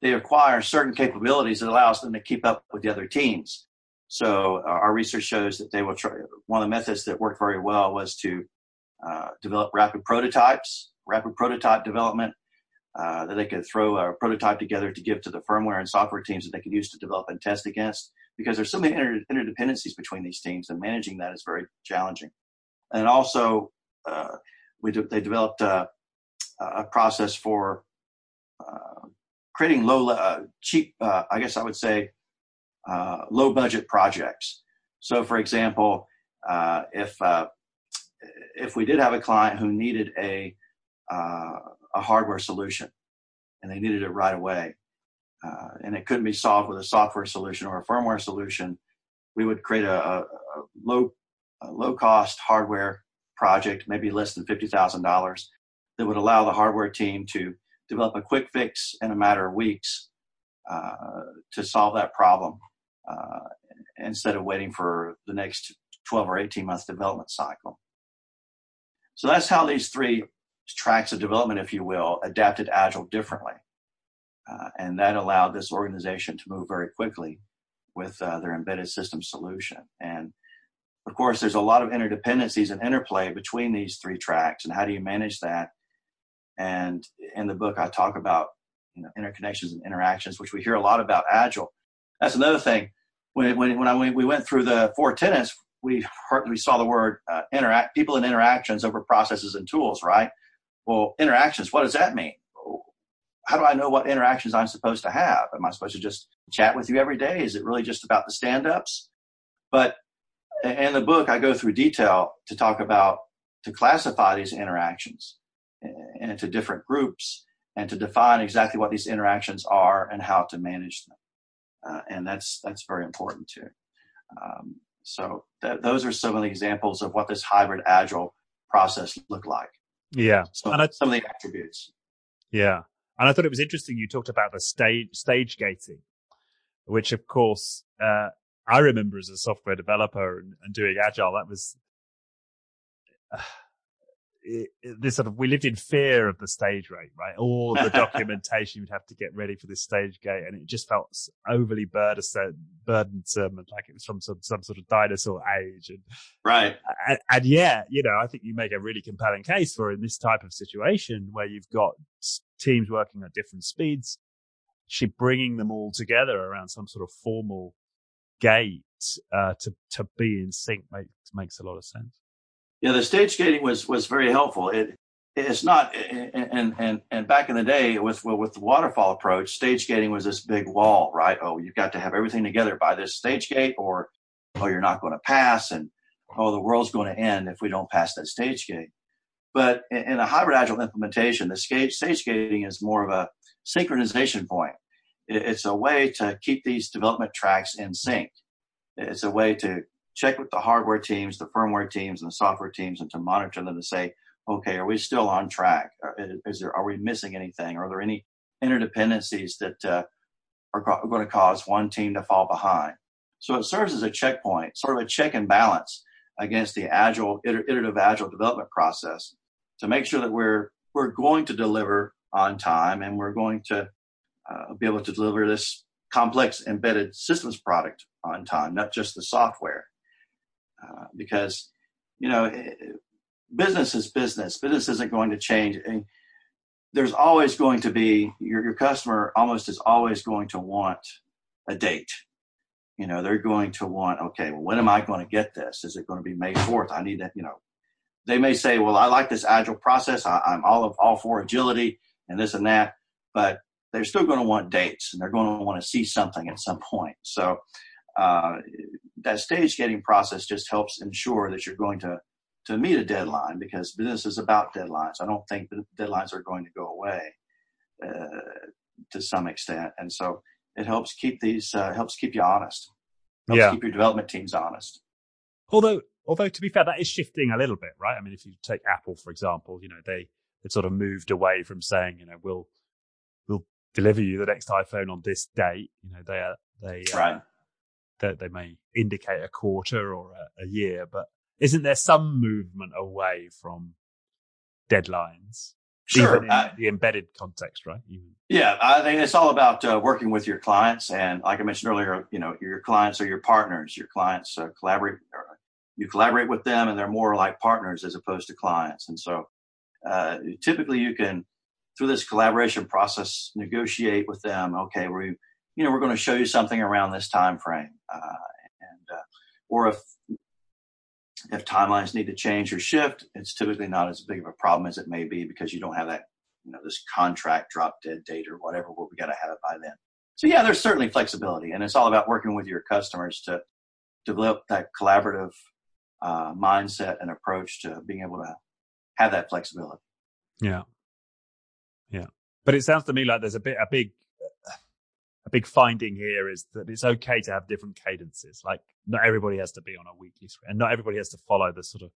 they acquire certain capabilities that allows them to keep up with the other teams. So our research shows that they will try. One of the methods that worked very well was to develop rapid prototype development, that they could throw a prototype together to give to the firmware and software teams that they could use to develop and test against, because there's so many interdependencies between these teams, and managing that is very challenging. And also, they developed a process for creating low budget projects. So for example, if we did have a client who needed a hardware solution and they needed it right away, and it couldn't be solved with a software solution or a firmware solution, we would create a low cost hardware project, maybe less than $50,000, that would allow the hardware team to develop a quick fix in a matter of weeks to solve that problem instead of waiting for the next 12 or 18 month development cycle. So that's how these three tracks of development, if you will, adapted Agile differently. And that allowed this organization to move very quickly with their embedded system solution. And of course, there's a lot of interdependencies and interplay between these three tracks, and how do you manage that? And in the book, I talk about interconnections and interactions, which we hear a lot about Agile. That's another thing. When we went through the four tenets, we saw the word people and interactions over processes and tools, right? Well, interactions, what does that mean? How do I know what interactions I'm supposed to have? Am I supposed to just chat with you every day? Is it really just about the stand-ups? But in the book, I go through detail to talk about, to classify these interactions into different groups and to define exactly what these interactions are and how to manage them. And that's very important too. So those are some of the examples of what this hybrid Agile process looked like. Yeah. So some of the attributes. Yeah. And I thought it was interesting you talked about the stage gating, which, of course, I remember as a software developer and doing Agile, that was we lived in fear of the stage rate, right? All the documentation you'd have to get ready for this stage gate, and it just felt overly burdensome and like it was from some sort of dinosaur age. And, right. And yeah, I think you make a really compelling case for in this type of situation where you've got teams working at different speeds, actually bringing them all together around some sort of formal gate to be in sync makes a lot of sense. Yeah, the stage gating was very helpful. It's not, and back in the day with the waterfall approach, stage gating was this big wall, right? Oh, you've got to have everything together by this stage gate, or oh, you're not going to pass, and oh, the world's going to end if we don't pass that stage gate. But in a hybrid Agile implementation, the stage gating is more of a synchronization point. It's a way to keep these development tracks in sync. It's a way to check with the hardware teams, the firmware teams, and the software teams, and to monitor them to say, okay, are we still on track? Are we missing anything? Are there any interdependencies that are going to cause one team to fall behind? So it serves as a checkpoint, sort of a check and balance against the iterative Agile development process to make sure that we're going to deliver on time, and we're going to be able to deliver this complex embedded systems product on time, not just the software. Because, business is business. Business isn't going to change. And there's always going to be, your customer almost is always going to want a date. You know, they're going to want, okay, well, when am I going to get this? Is it going to be May 4th? I need to, you know, they may say, well, I like this agile process. I'm all for agility and this and that, but they're still going to want dates and they're going to want to see something at some point. So that stage gating process just helps ensure that you're going to meet a deadline, because business is about deadlines. I don't think that deadlines are going to go away to some extent. And so it helps keep these, helps keep you honest. Helps keep your development teams honest. Although to be fair, that is shifting a little bit, right? I mean, if you take Apple, for example, you know, they sort of moved away from saying, you know, we'll deliver you the next iPhone on this date. You know, they may indicate a quarter or a year, but isn't there some movement away from deadlines? Sure. Even in the embedded context, right? Yeah, I think it's all about working with your clients. And like I mentioned earlier, you know, your clients are your partners. Your clients you collaborate with them, and they're more like partners as opposed to clients. And so typically you can, through this collaboration process, negotiate with them, okay, we're going to show you something around this time frame. Or if timelines need to change or shift, it's typically not as big of a problem as it may be, because you don't have that, you know, this contract drop dead date or whatever, where we got to have it by then. So yeah, there's certainly flexibility, and it's all about working with your customers to develop that collaborative mindset and approach to being able to have that flexibility. Yeah. Yeah. But it sounds to me like there's a big finding here is that it's okay to have different cadences. Like, not everybody has to be on a weekly and not everybody has to follow the sort of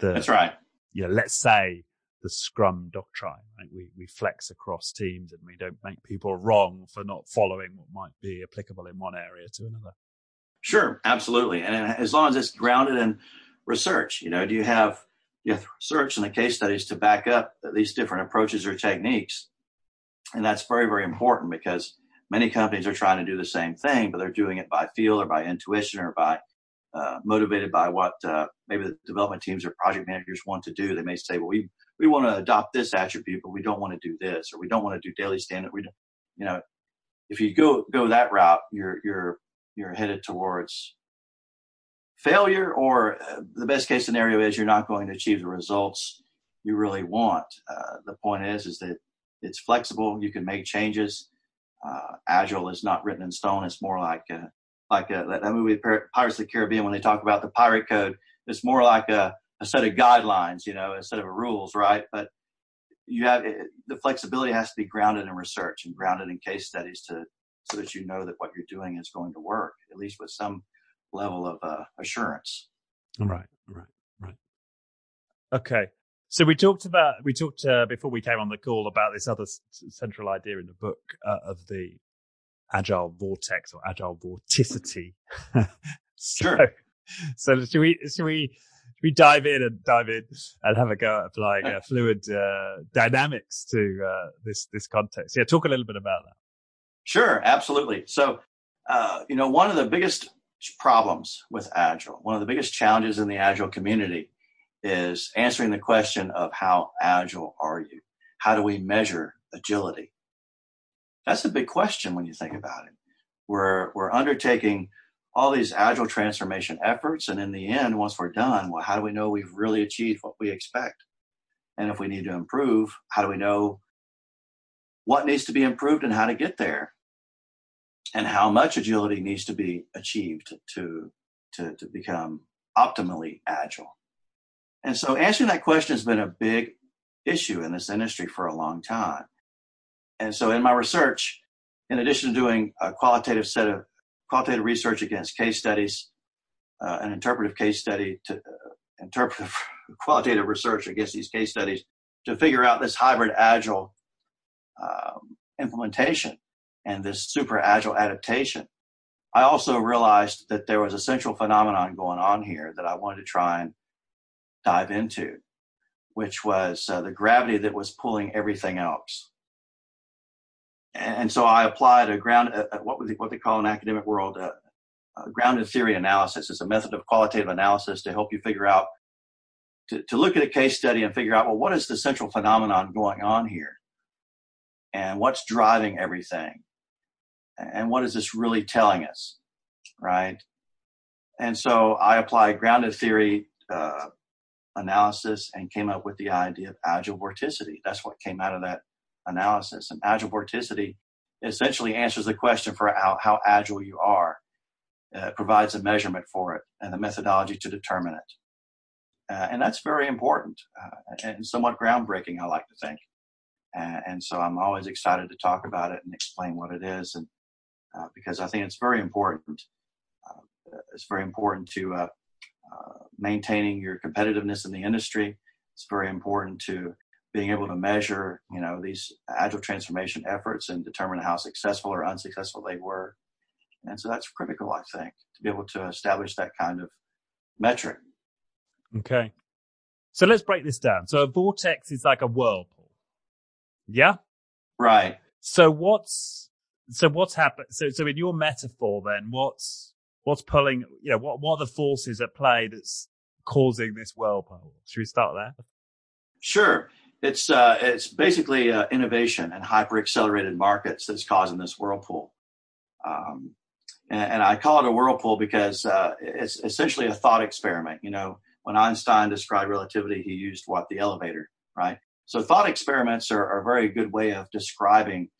that's right. Yeah. You know, let's say the Scrum doctrine, right? We flex across teams and we don't make people wrong for not following what might be applicable in one area to another. Sure. Absolutely. And as long as it's grounded in research, you know, do you have research and the case studies to back up these different approaches or techniques. And that's very, very important, because many companies are trying to do the same thing, but they're doing it by feel or by intuition or by motivated by what maybe the development teams or project managers want to do. They may say, well, we want to adopt this attribute, but we don't want to do this, or we don't want to do daily standard. We don't, you know, if you go that route, you're headed towards failure, or the best case scenario is you're not going to achieve the results you really want. The point is that it's flexible. You can make changes. Agile is not written in stone. It's more like that movie Pirates of the Caribbean, when they talk about the pirate code, it's more like a set of guidelines, you know, instead of rules, right? But you have the flexibility has to be grounded in research and grounded in case studies so that you know that what you're doing is going to work, at least with some level of assurance. Right. Okay. So we talked before we came on the call about this other central idea in the book of the agile vortex or agile vorticity. Sure. So should we dive in and have a go at applying fluid dynamics to this context? Yeah, talk a little bit about that. Sure, absolutely. So you know, one of the biggest problems with agile, one of the biggest challenges in the agile community, is answering the question of how agile are you? How do we measure agility? That's a big question when you think about it. We're undertaking all these agile transformation efforts, and in the end, once we're done, well, how do we know we've really achieved what we expect? And if we need to improve, how do we know what needs to be improved and how to get there? And how much agility needs to be achieved to become optimally agile? And so answering that question has been a big issue in this industry for a long time. And so in my research, in addition to doing a qualitative research against case studies, an interpretive case study to interpretive qualitative research against these case studies to figure out this hybrid agile implementation and this super agile adaptation, I also realized that there was a central phenomenon going on here that I wanted to try and dive into, which was the gravity that was pulling everything else. And so I applied what they call in academic world a grounded theory analysis. It's a method of qualitative analysis to help you figure out, to look at a case study and figure out, well, what is the central phenomenon going on here? And what's driving everything? and what is this really telling us, right? And so I applied grounded theory analysis and came up with the idea of agile vorticity. That's what came out of that analysis. And agile vorticity essentially answers the question for how agile you are. It provides a measurement for it and the methodology to determine it. And that's very important and somewhat groundbreaking, I like to think. And so I'm always excited to talk about it and explain what it is, and because I think it's very important. It's very important to maintaining your competitiveness in the industry. It's very important to being able to measure, you know, these agile transformation efforts and determine how successful or unsuccessful they were. And so that's critical, I think, to be able to establish that kind of metric. Okay. So let's break this down. So a vortex is like a whirlpool. Yeah? Right. So what's happened? So in your metaphor then, what's pulling, you know, what are the forces at play that's causing this whirlpool? Should we start there? Sure. It's basically innovation and hyper-accelerated markets that's causing this whirlpool. And I call it a whirlpool because it's essentially a thought experiment. You know, when Einstein described relativity, he used the elevator, right? So thought experiments are a very good way of describing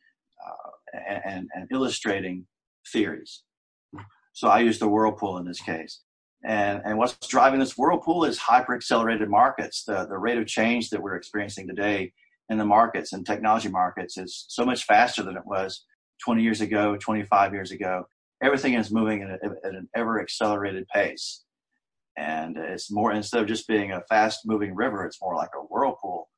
and illustrating theories. So I use the whirlpool in this case. And what's driving this whirlpool is hyper-accelerated markets. The rate of change that we're experiencing today in the markets and technology markets is so much faster than it was 20 years ago, 25 years ago. Everything is moving at an ever-accelerated pace. And it's more, instead of just being a fast-moving river, it's more like a whirlpool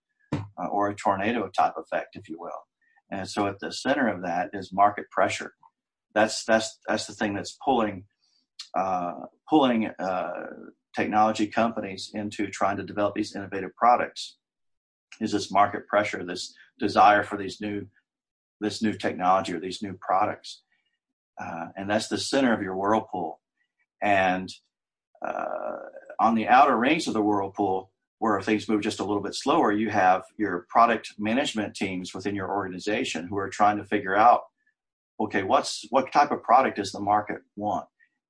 or a tornado type effect, if you will. And so at the center of that is market pressure. That's the thing that's pulling technology companies into trying to develop these innovative products, is this market pressure, this desire for this new technology or these new products. And that's the center of your whirlpool. And on the outer rings of the whirlpool, where things move just a little bit slower, you have your product management teams within your organization who are trying to figure out, okay, what type of product does the market want?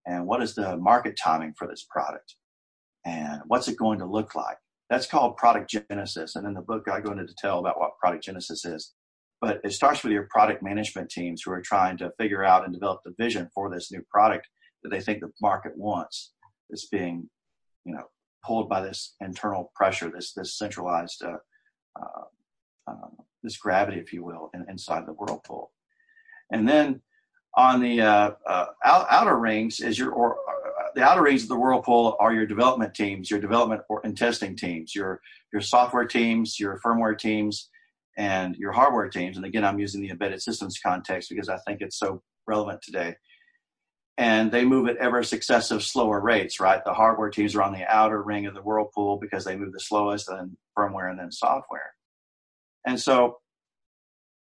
And what is the market timing for this product? And what's it going to look like? That's called product genesis. And in the book, I go into detail about what product genesis is. But it starts with your product management teams who are trying to figure out and develop the vision for this new product that they think the market wants. It's being, you know, pulled by this internal pressure, this centralized, this gravity, if you will, inside the whirlpool. And then on the outer rings is the outer rings of the whirlpool are your development teams, your development and testing teams, your software teams, your firmware teams, and your hardware teams. And again, I'm using the embedded systems context because I think it's so relevant today. And they move at ever successive slower rates, right? The hardware teams are on the outer ring of the whirlpool because they move the slowest, then firmware, and then software. And so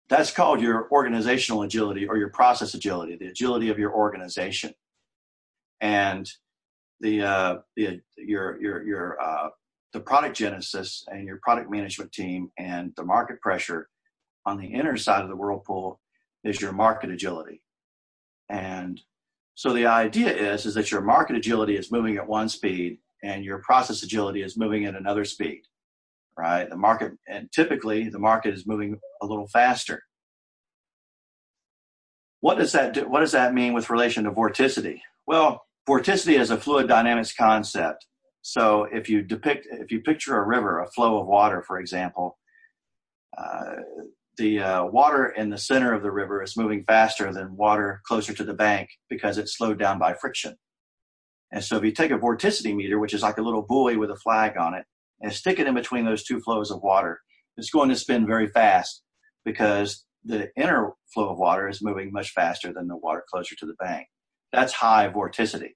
that's called your organizational agility or your process agility, the agility of your organization. And the product genesis and your product management team and the market pressure on the inner side of the whirlpool is your market agility. And so the idea is that your market agility is moving at one speed and your process agility is moving at another speed, right? The market, and typically the market is moving a little faster. What does that do? What does that mean with relation to vorticity? Well, vorticity is a fluid dynamics concept. So if you picture a river, a flow of water, for example, the water in the center of the river is moving faster than water closer to the bank because it's slowed down by friction. And so if you take a vorticity meter, which is like a little buoy with a flag on it, and stick it in between those two flows of water, it's going to spin very fast because the inner flow of water is moving much faster than the water closer to the bank. That's high vorticity.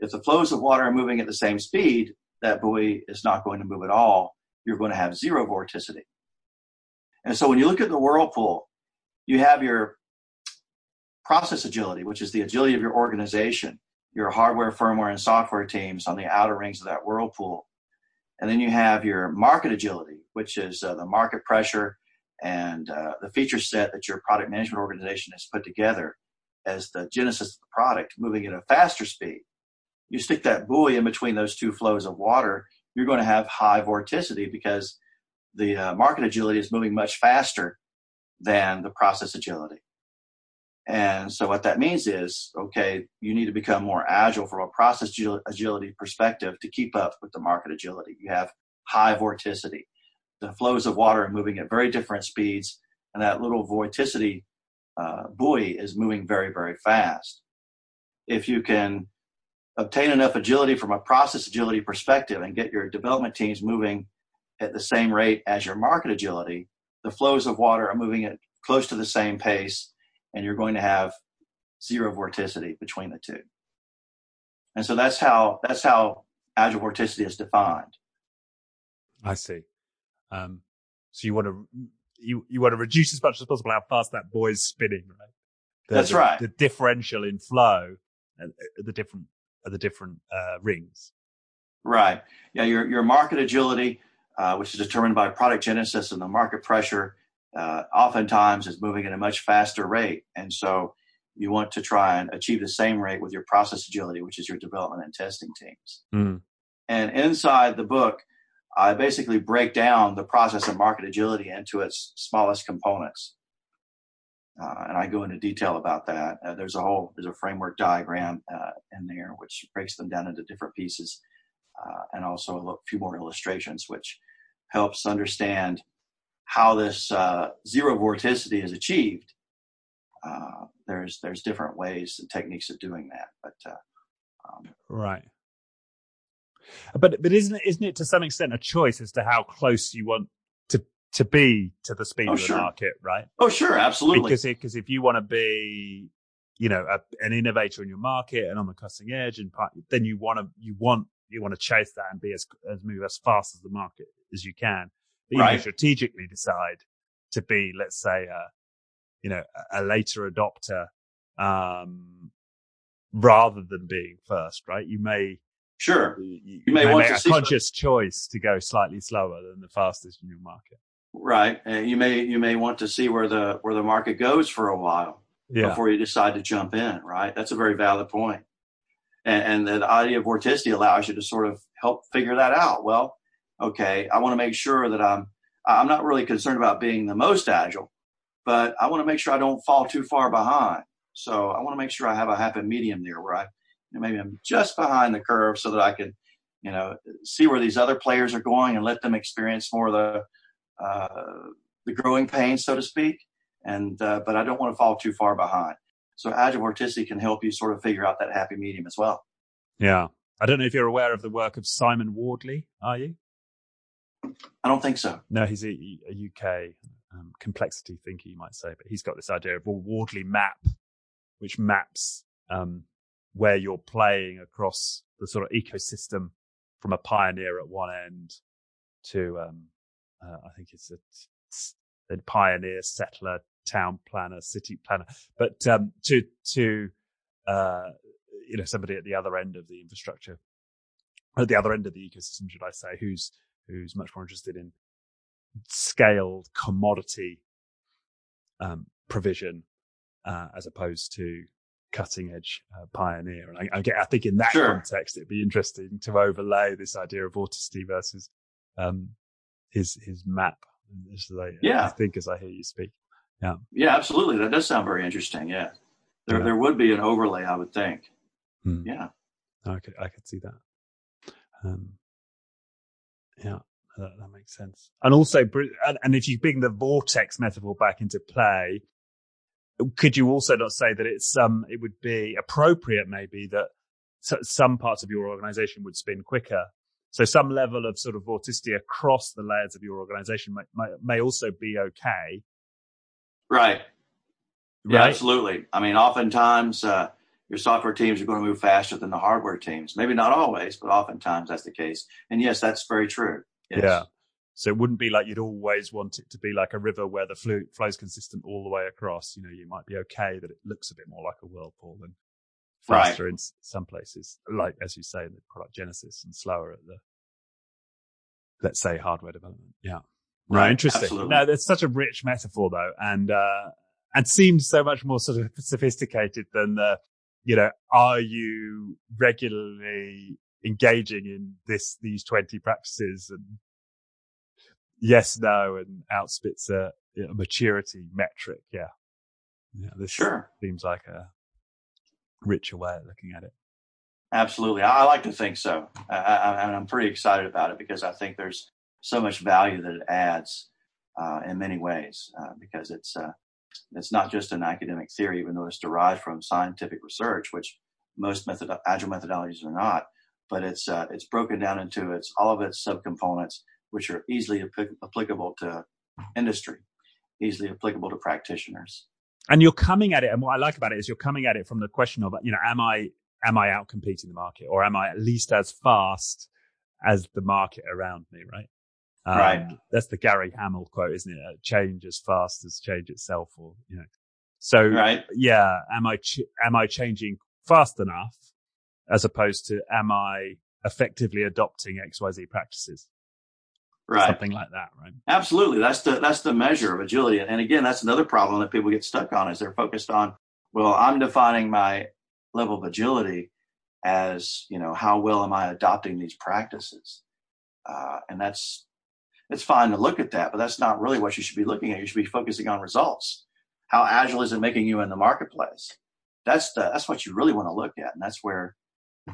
If the flows of water are moving at the same speed, that buoy is not going to move at all. You're going to have zero vorticity. And so when you look at the whirlpool, you have your process agility, which is the agility of your organization, your hardware, firmware, and software teams on the outer rings of that whirlpool. And then you have your market agility, which is the market pressure and the feature set that your product management organization has put together as the genesis of the product, moving at a faster speed. You stick that buoy in between those two flows of water, you're going to have high vorticity because the market agility is moving much faster than the process agility. And so what that means is, okay, you need to become more agile from a process agility perspective to keep up with the market agility. You have high vorticity. The flows of water are moving at very different speeds, and that little vorticity buoy is moving very, very fast. If you can obtain enough agility from a process agility perspective and get your development teams moving at the same rate as your market agility, the flows of water are moving at close to the same pace, and you're going to have zero vorticity between the two. And so that's how agile vorticity is defined. I see. So you want to reduce as much as possible how fast that buoy's spinning, right? That's right. The differential in flow at the different rings. Right. Yeah. Your market agility, which is determined by product genesis and the market pressure, oftentimes is moving at a much faster rate. And so you want to try and achieve the same rate with your process agility, which is your development and testing teams. Mm. And inside the book, I basically break down the process of market agility into its smallest components. And I go into detail about that. There's a framework diagram in there, which breaks them down into different pieces. And also a few more illustrations, which helps understand how this zero vorticity is achieved. There's different ways and techniques of doing that, but right. But isn't it to some extent a choice as to how close you want to be to the speed of the market, right? Oh, sure, absolutely. Because if you want to be, an innovator in your market and on the cutting edge, and then you want to chase that and be move as fast as the market as you can. But right. You strategically decide to be, let's say, a later adopter rather than being first, right? You may want to make a conscious choice to go slightly slower than the fastest in your market. Right. And you may want to see where the market goes for a while before you decide to jump in, right? That's a very valid point. And the idea of vorticity allows you to sort of help figure that out. Well, okay, I want to make sure that I'm not really concerned about being the most agile, but I want to make sure I don't fall too far behind. So I want to make sure I have a happy medium there where maybe I'm just behind the curve so that I can, see where these other players are going and let them experience more of the growing pains, so to speak. But I don't want to fall too far behind. So agile vorticity can help you sort of figure out that happy medium as well. Yeah. I don't know if you're aware of the work of Simon Wardley, are you? I don't think so. No, he's a UK complexity thinker, you might say, but he's got this idea of a Wardley map, which maps where you're playing across the sort of ecosystem from a pioneer at one end to, I think it's a pioneer, settler, town planner, city planner, but to somebody at the other end of the infrastructure, at the other end of the ecosystem, should I say, who's much more interested in scaled commodity provision as opposed to cutting edge pioneer. And I think in that context, it'd be interesting to overlay this idea of vorticity versus his map. I think as I hear you speak. Yeah, absolutely. That does sound very interesting. Yeah, there would be an overlay, I would think. Mm. Yeah, I could see that. That makes sense. And also, and if you bring the vortex metaphor back into play, could you also not say that it's it would be appropriate maybe that some parts of your organization would spin quicker? So some level of sort of vorticity across the layers of your organization may also be okay. Right. Yeah, absolutely. I mean, oftentimes your software teams are going to move faster than the hardware teams. Maybe not always, but oftentimes that's the case. And yes, that's very true. Yes. Yeah. So it wouldn't be like you'd always want it to be like a river where the fluid flows consistent all the way across. You might be okay that it looks a bit more like a whirlpool and faster in some places, like, as you say, in the product genesis, and slower at the, let's say, hardware development. Yeah. Right. Interesting. Absolutely. No, that's such a rich metaphor though. And, and seems so much more sort of sophisticated than the, you know, are you regularly engaging in these 20 practices, and yes, no, and outspits a maturity metric. Yeah. Yeah. This sure seems like a richer way of looking at it. Absolutely. I like to think so. I'm pretty excited about it because I think there's so much value that it adds in many ways because it's not just an academic theory, even though it's derived from scientific research, which most agile methodologies are not, but it's broken down into all of its subcomponents, which are easily applicable to industry, easily applicable to practitioners. And you're coming at it, and what I like about it is you're coming at it from the question of, you know, am I out competing the market, or am I at least as fast as the market around me, right? Right. That's the Gary Hamel quote, isn't it? Change as fast as change itself, or, you know. So, right. Yeah, am I changing fast enough as opposed to am I effectively adopting XYZ practices? Right. Something like that, right? Absolutely. That's the measure of agility. And again, that's another problem that people get stuck on is they're focused on, well, I'm defining my level of agility as, you know, how well am I adopting these practices? And it's fine to look at that, but that's not really what you should be looking at. You should be focusing on results. How agile is it making you in the marketplace? That's what you really want to look at. And that's where,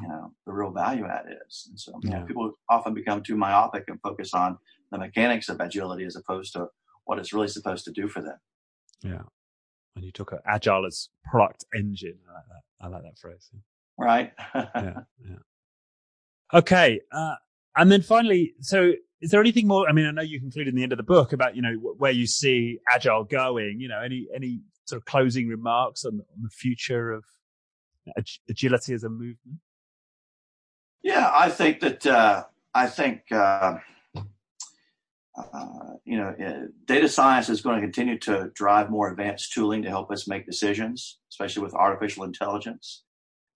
you know, the real value add is. And so you know, people often become too myopic and focus on the mechanics of agility as opposed to what it's really supposed to do for them. Yeah. And you talk about agile as product engine. I like that phrase. Right. Yeah. Okay. And then finally, so is there anything more? I mean, I know you conclude in the end of the book about, you know, where you see agile going, you know, any sort of closing remarks on the future of agility as a movement? Yeah, I think data science is going to continue to drive more advanced tooling to help us make decisions, especially with artificial intelligence.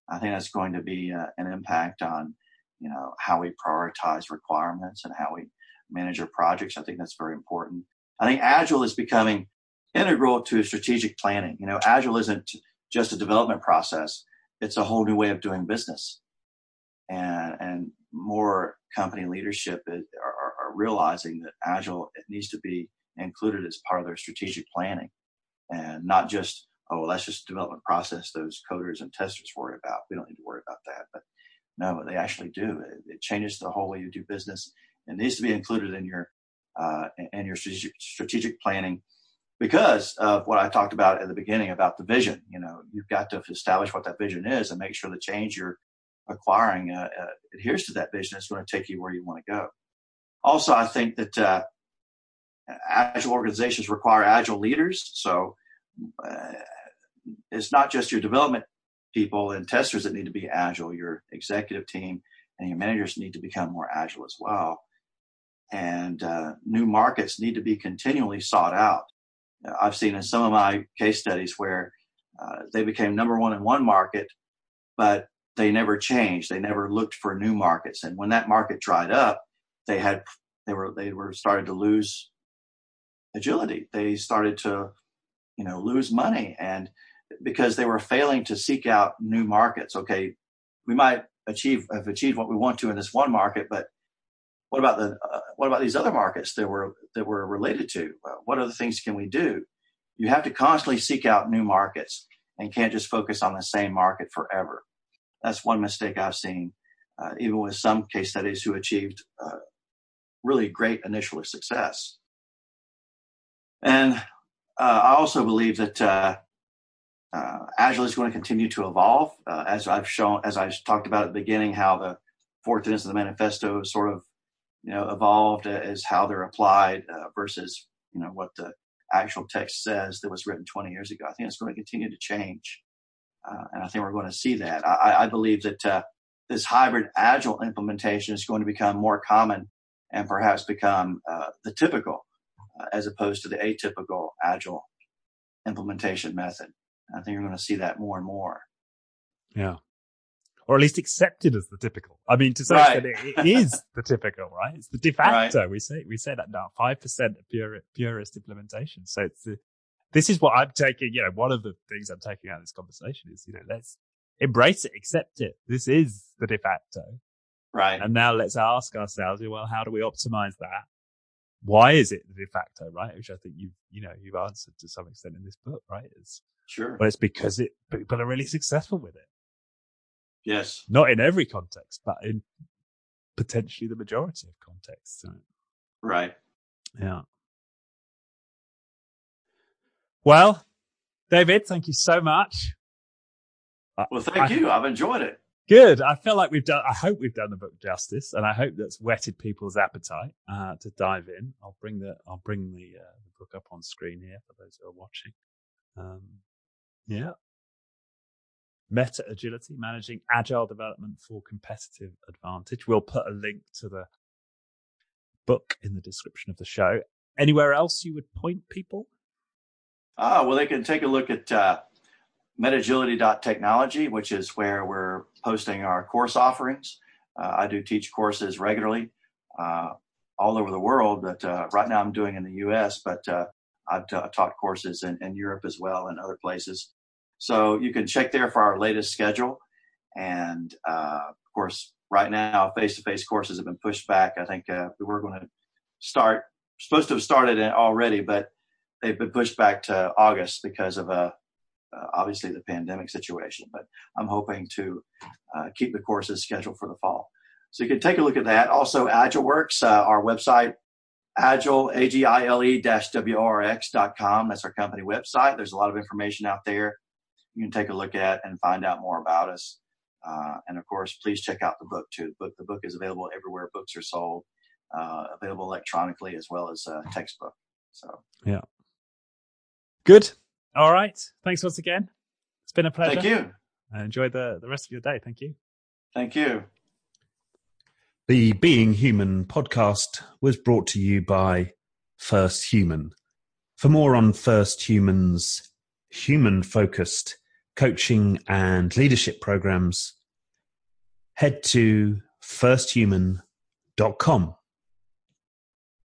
I think that's going to be an impact on, you know, how we prioritize requirements and how we manage our projects. I think that's very important. I think agile is becoming integral to strategic planning. You know, agile isn't just a development process. It's a whole new way of doing business. And more company leadership are realizing that agile, it needs to be included as part of their strategic planning, and not just, oh, well, that's just a development process those coders and testers worry about. We don't need to worry about that. But no, they actually do. It changes the whole way you do business. It needs to be included in your strategic planning because of what I talked about at the beginning about the vision. You know, you've got to establish what that vision is and make sure the change you're acquiring adheres to that vision. It's going to take you where you want to go. Also, I think that agile organizations require agile leaders. So it's not just your development people and testers that need to be agile. Your executive team and your managers need to become more agile as well. And new markets need to be continually sought out. I've seen in some of my case studies where they became number one in one market, but they never changed. They never looked for new markets. And when that market dried up, they were started to lose agility. They started to, you know, lose money, and because they were failing to seek out new markets. Okay, we might have achieved what we want to in this one market, but what about these other markets that we're related to? What other things can we do? You have to constantly seek out new markets and can't just focus on the same market forever. That's one mistake I've seen, even with some case studies who achieved really great initial success. And I also believe that agile is going to continue to evolve, as I talked about at the beginning, how the four tenets of the manifesto sort of, you know, evolved as how they're applied versus, you know, what the actual text says that was written 20 years ago. I think it's going to continue to change, and I think we're going to see that. I believe that this hybrid agile implementation is going to become more common and perhaps become the typical as opposed to the atypical agile implementation method. I think you're going to see that more and more. Yeah. Or at least accepted as the typical. I mean, to say that it is the typical, right? It's the de facto. Right. We say that now, 5% of purist implementation. So it's this is what I'm taking, you know, one of the things I'm taking out of this conversation is, you know, let's embrace it, accept it. This is the de facto. Right. And now let's ask ourselves, well, how do we optimize that? Why is it the de facto, right? Which I think you've answered to some extent in this book, right? Well, it's because people are really successful with it. Yes. Not in every context, but in potentially the majority of contexts. Right. Yeah. Well, David, thank you so much. Well, thank you. I've enjoyed it. Good. I feel like I hope we've done the book justice, and I hope that's whetted people's appetite to dive in. I'll bring the book up on screen here for those who are watching. Meta Agility, Managing Agile Development for Competitive Advantage. We'll put a link to the book in the description of the show. Anywhere else you would point people? Well, they can take a look at metagility.technology, which is where we're posting our course offerings. I do teach courses regularly all over the world, but right now I'm doing in the U.S., but I've taught courses in Europe as well and other places. So you can check there for our latest schedule. And, of course, right now, face-to-face courses have been pushed back. I think we were going to supposed to have started it already, but they've been pushed back to August because of obviously the pandemic situation. But I'm hoping to keep the courses scheduled for the fall. So you can take a look at that. Also, AgileWorks, our website, Agile, AgileWorks.com. That's our company website. There's a lot of information out there you can take a look at and find out more about us. And of course, please check out the book too. The book is available everywhere books are sold, available electronically as well as a textbook. So, yeah. Good. All right. Thanks once again. It's been a pleasure. Thank you. Enjoy the rest of your day. Thank you. Thank you. The Being Human podcast was brought to you by First Human. For more on First Human's human-focused coaching and leadership programs, head to firsthuman.com.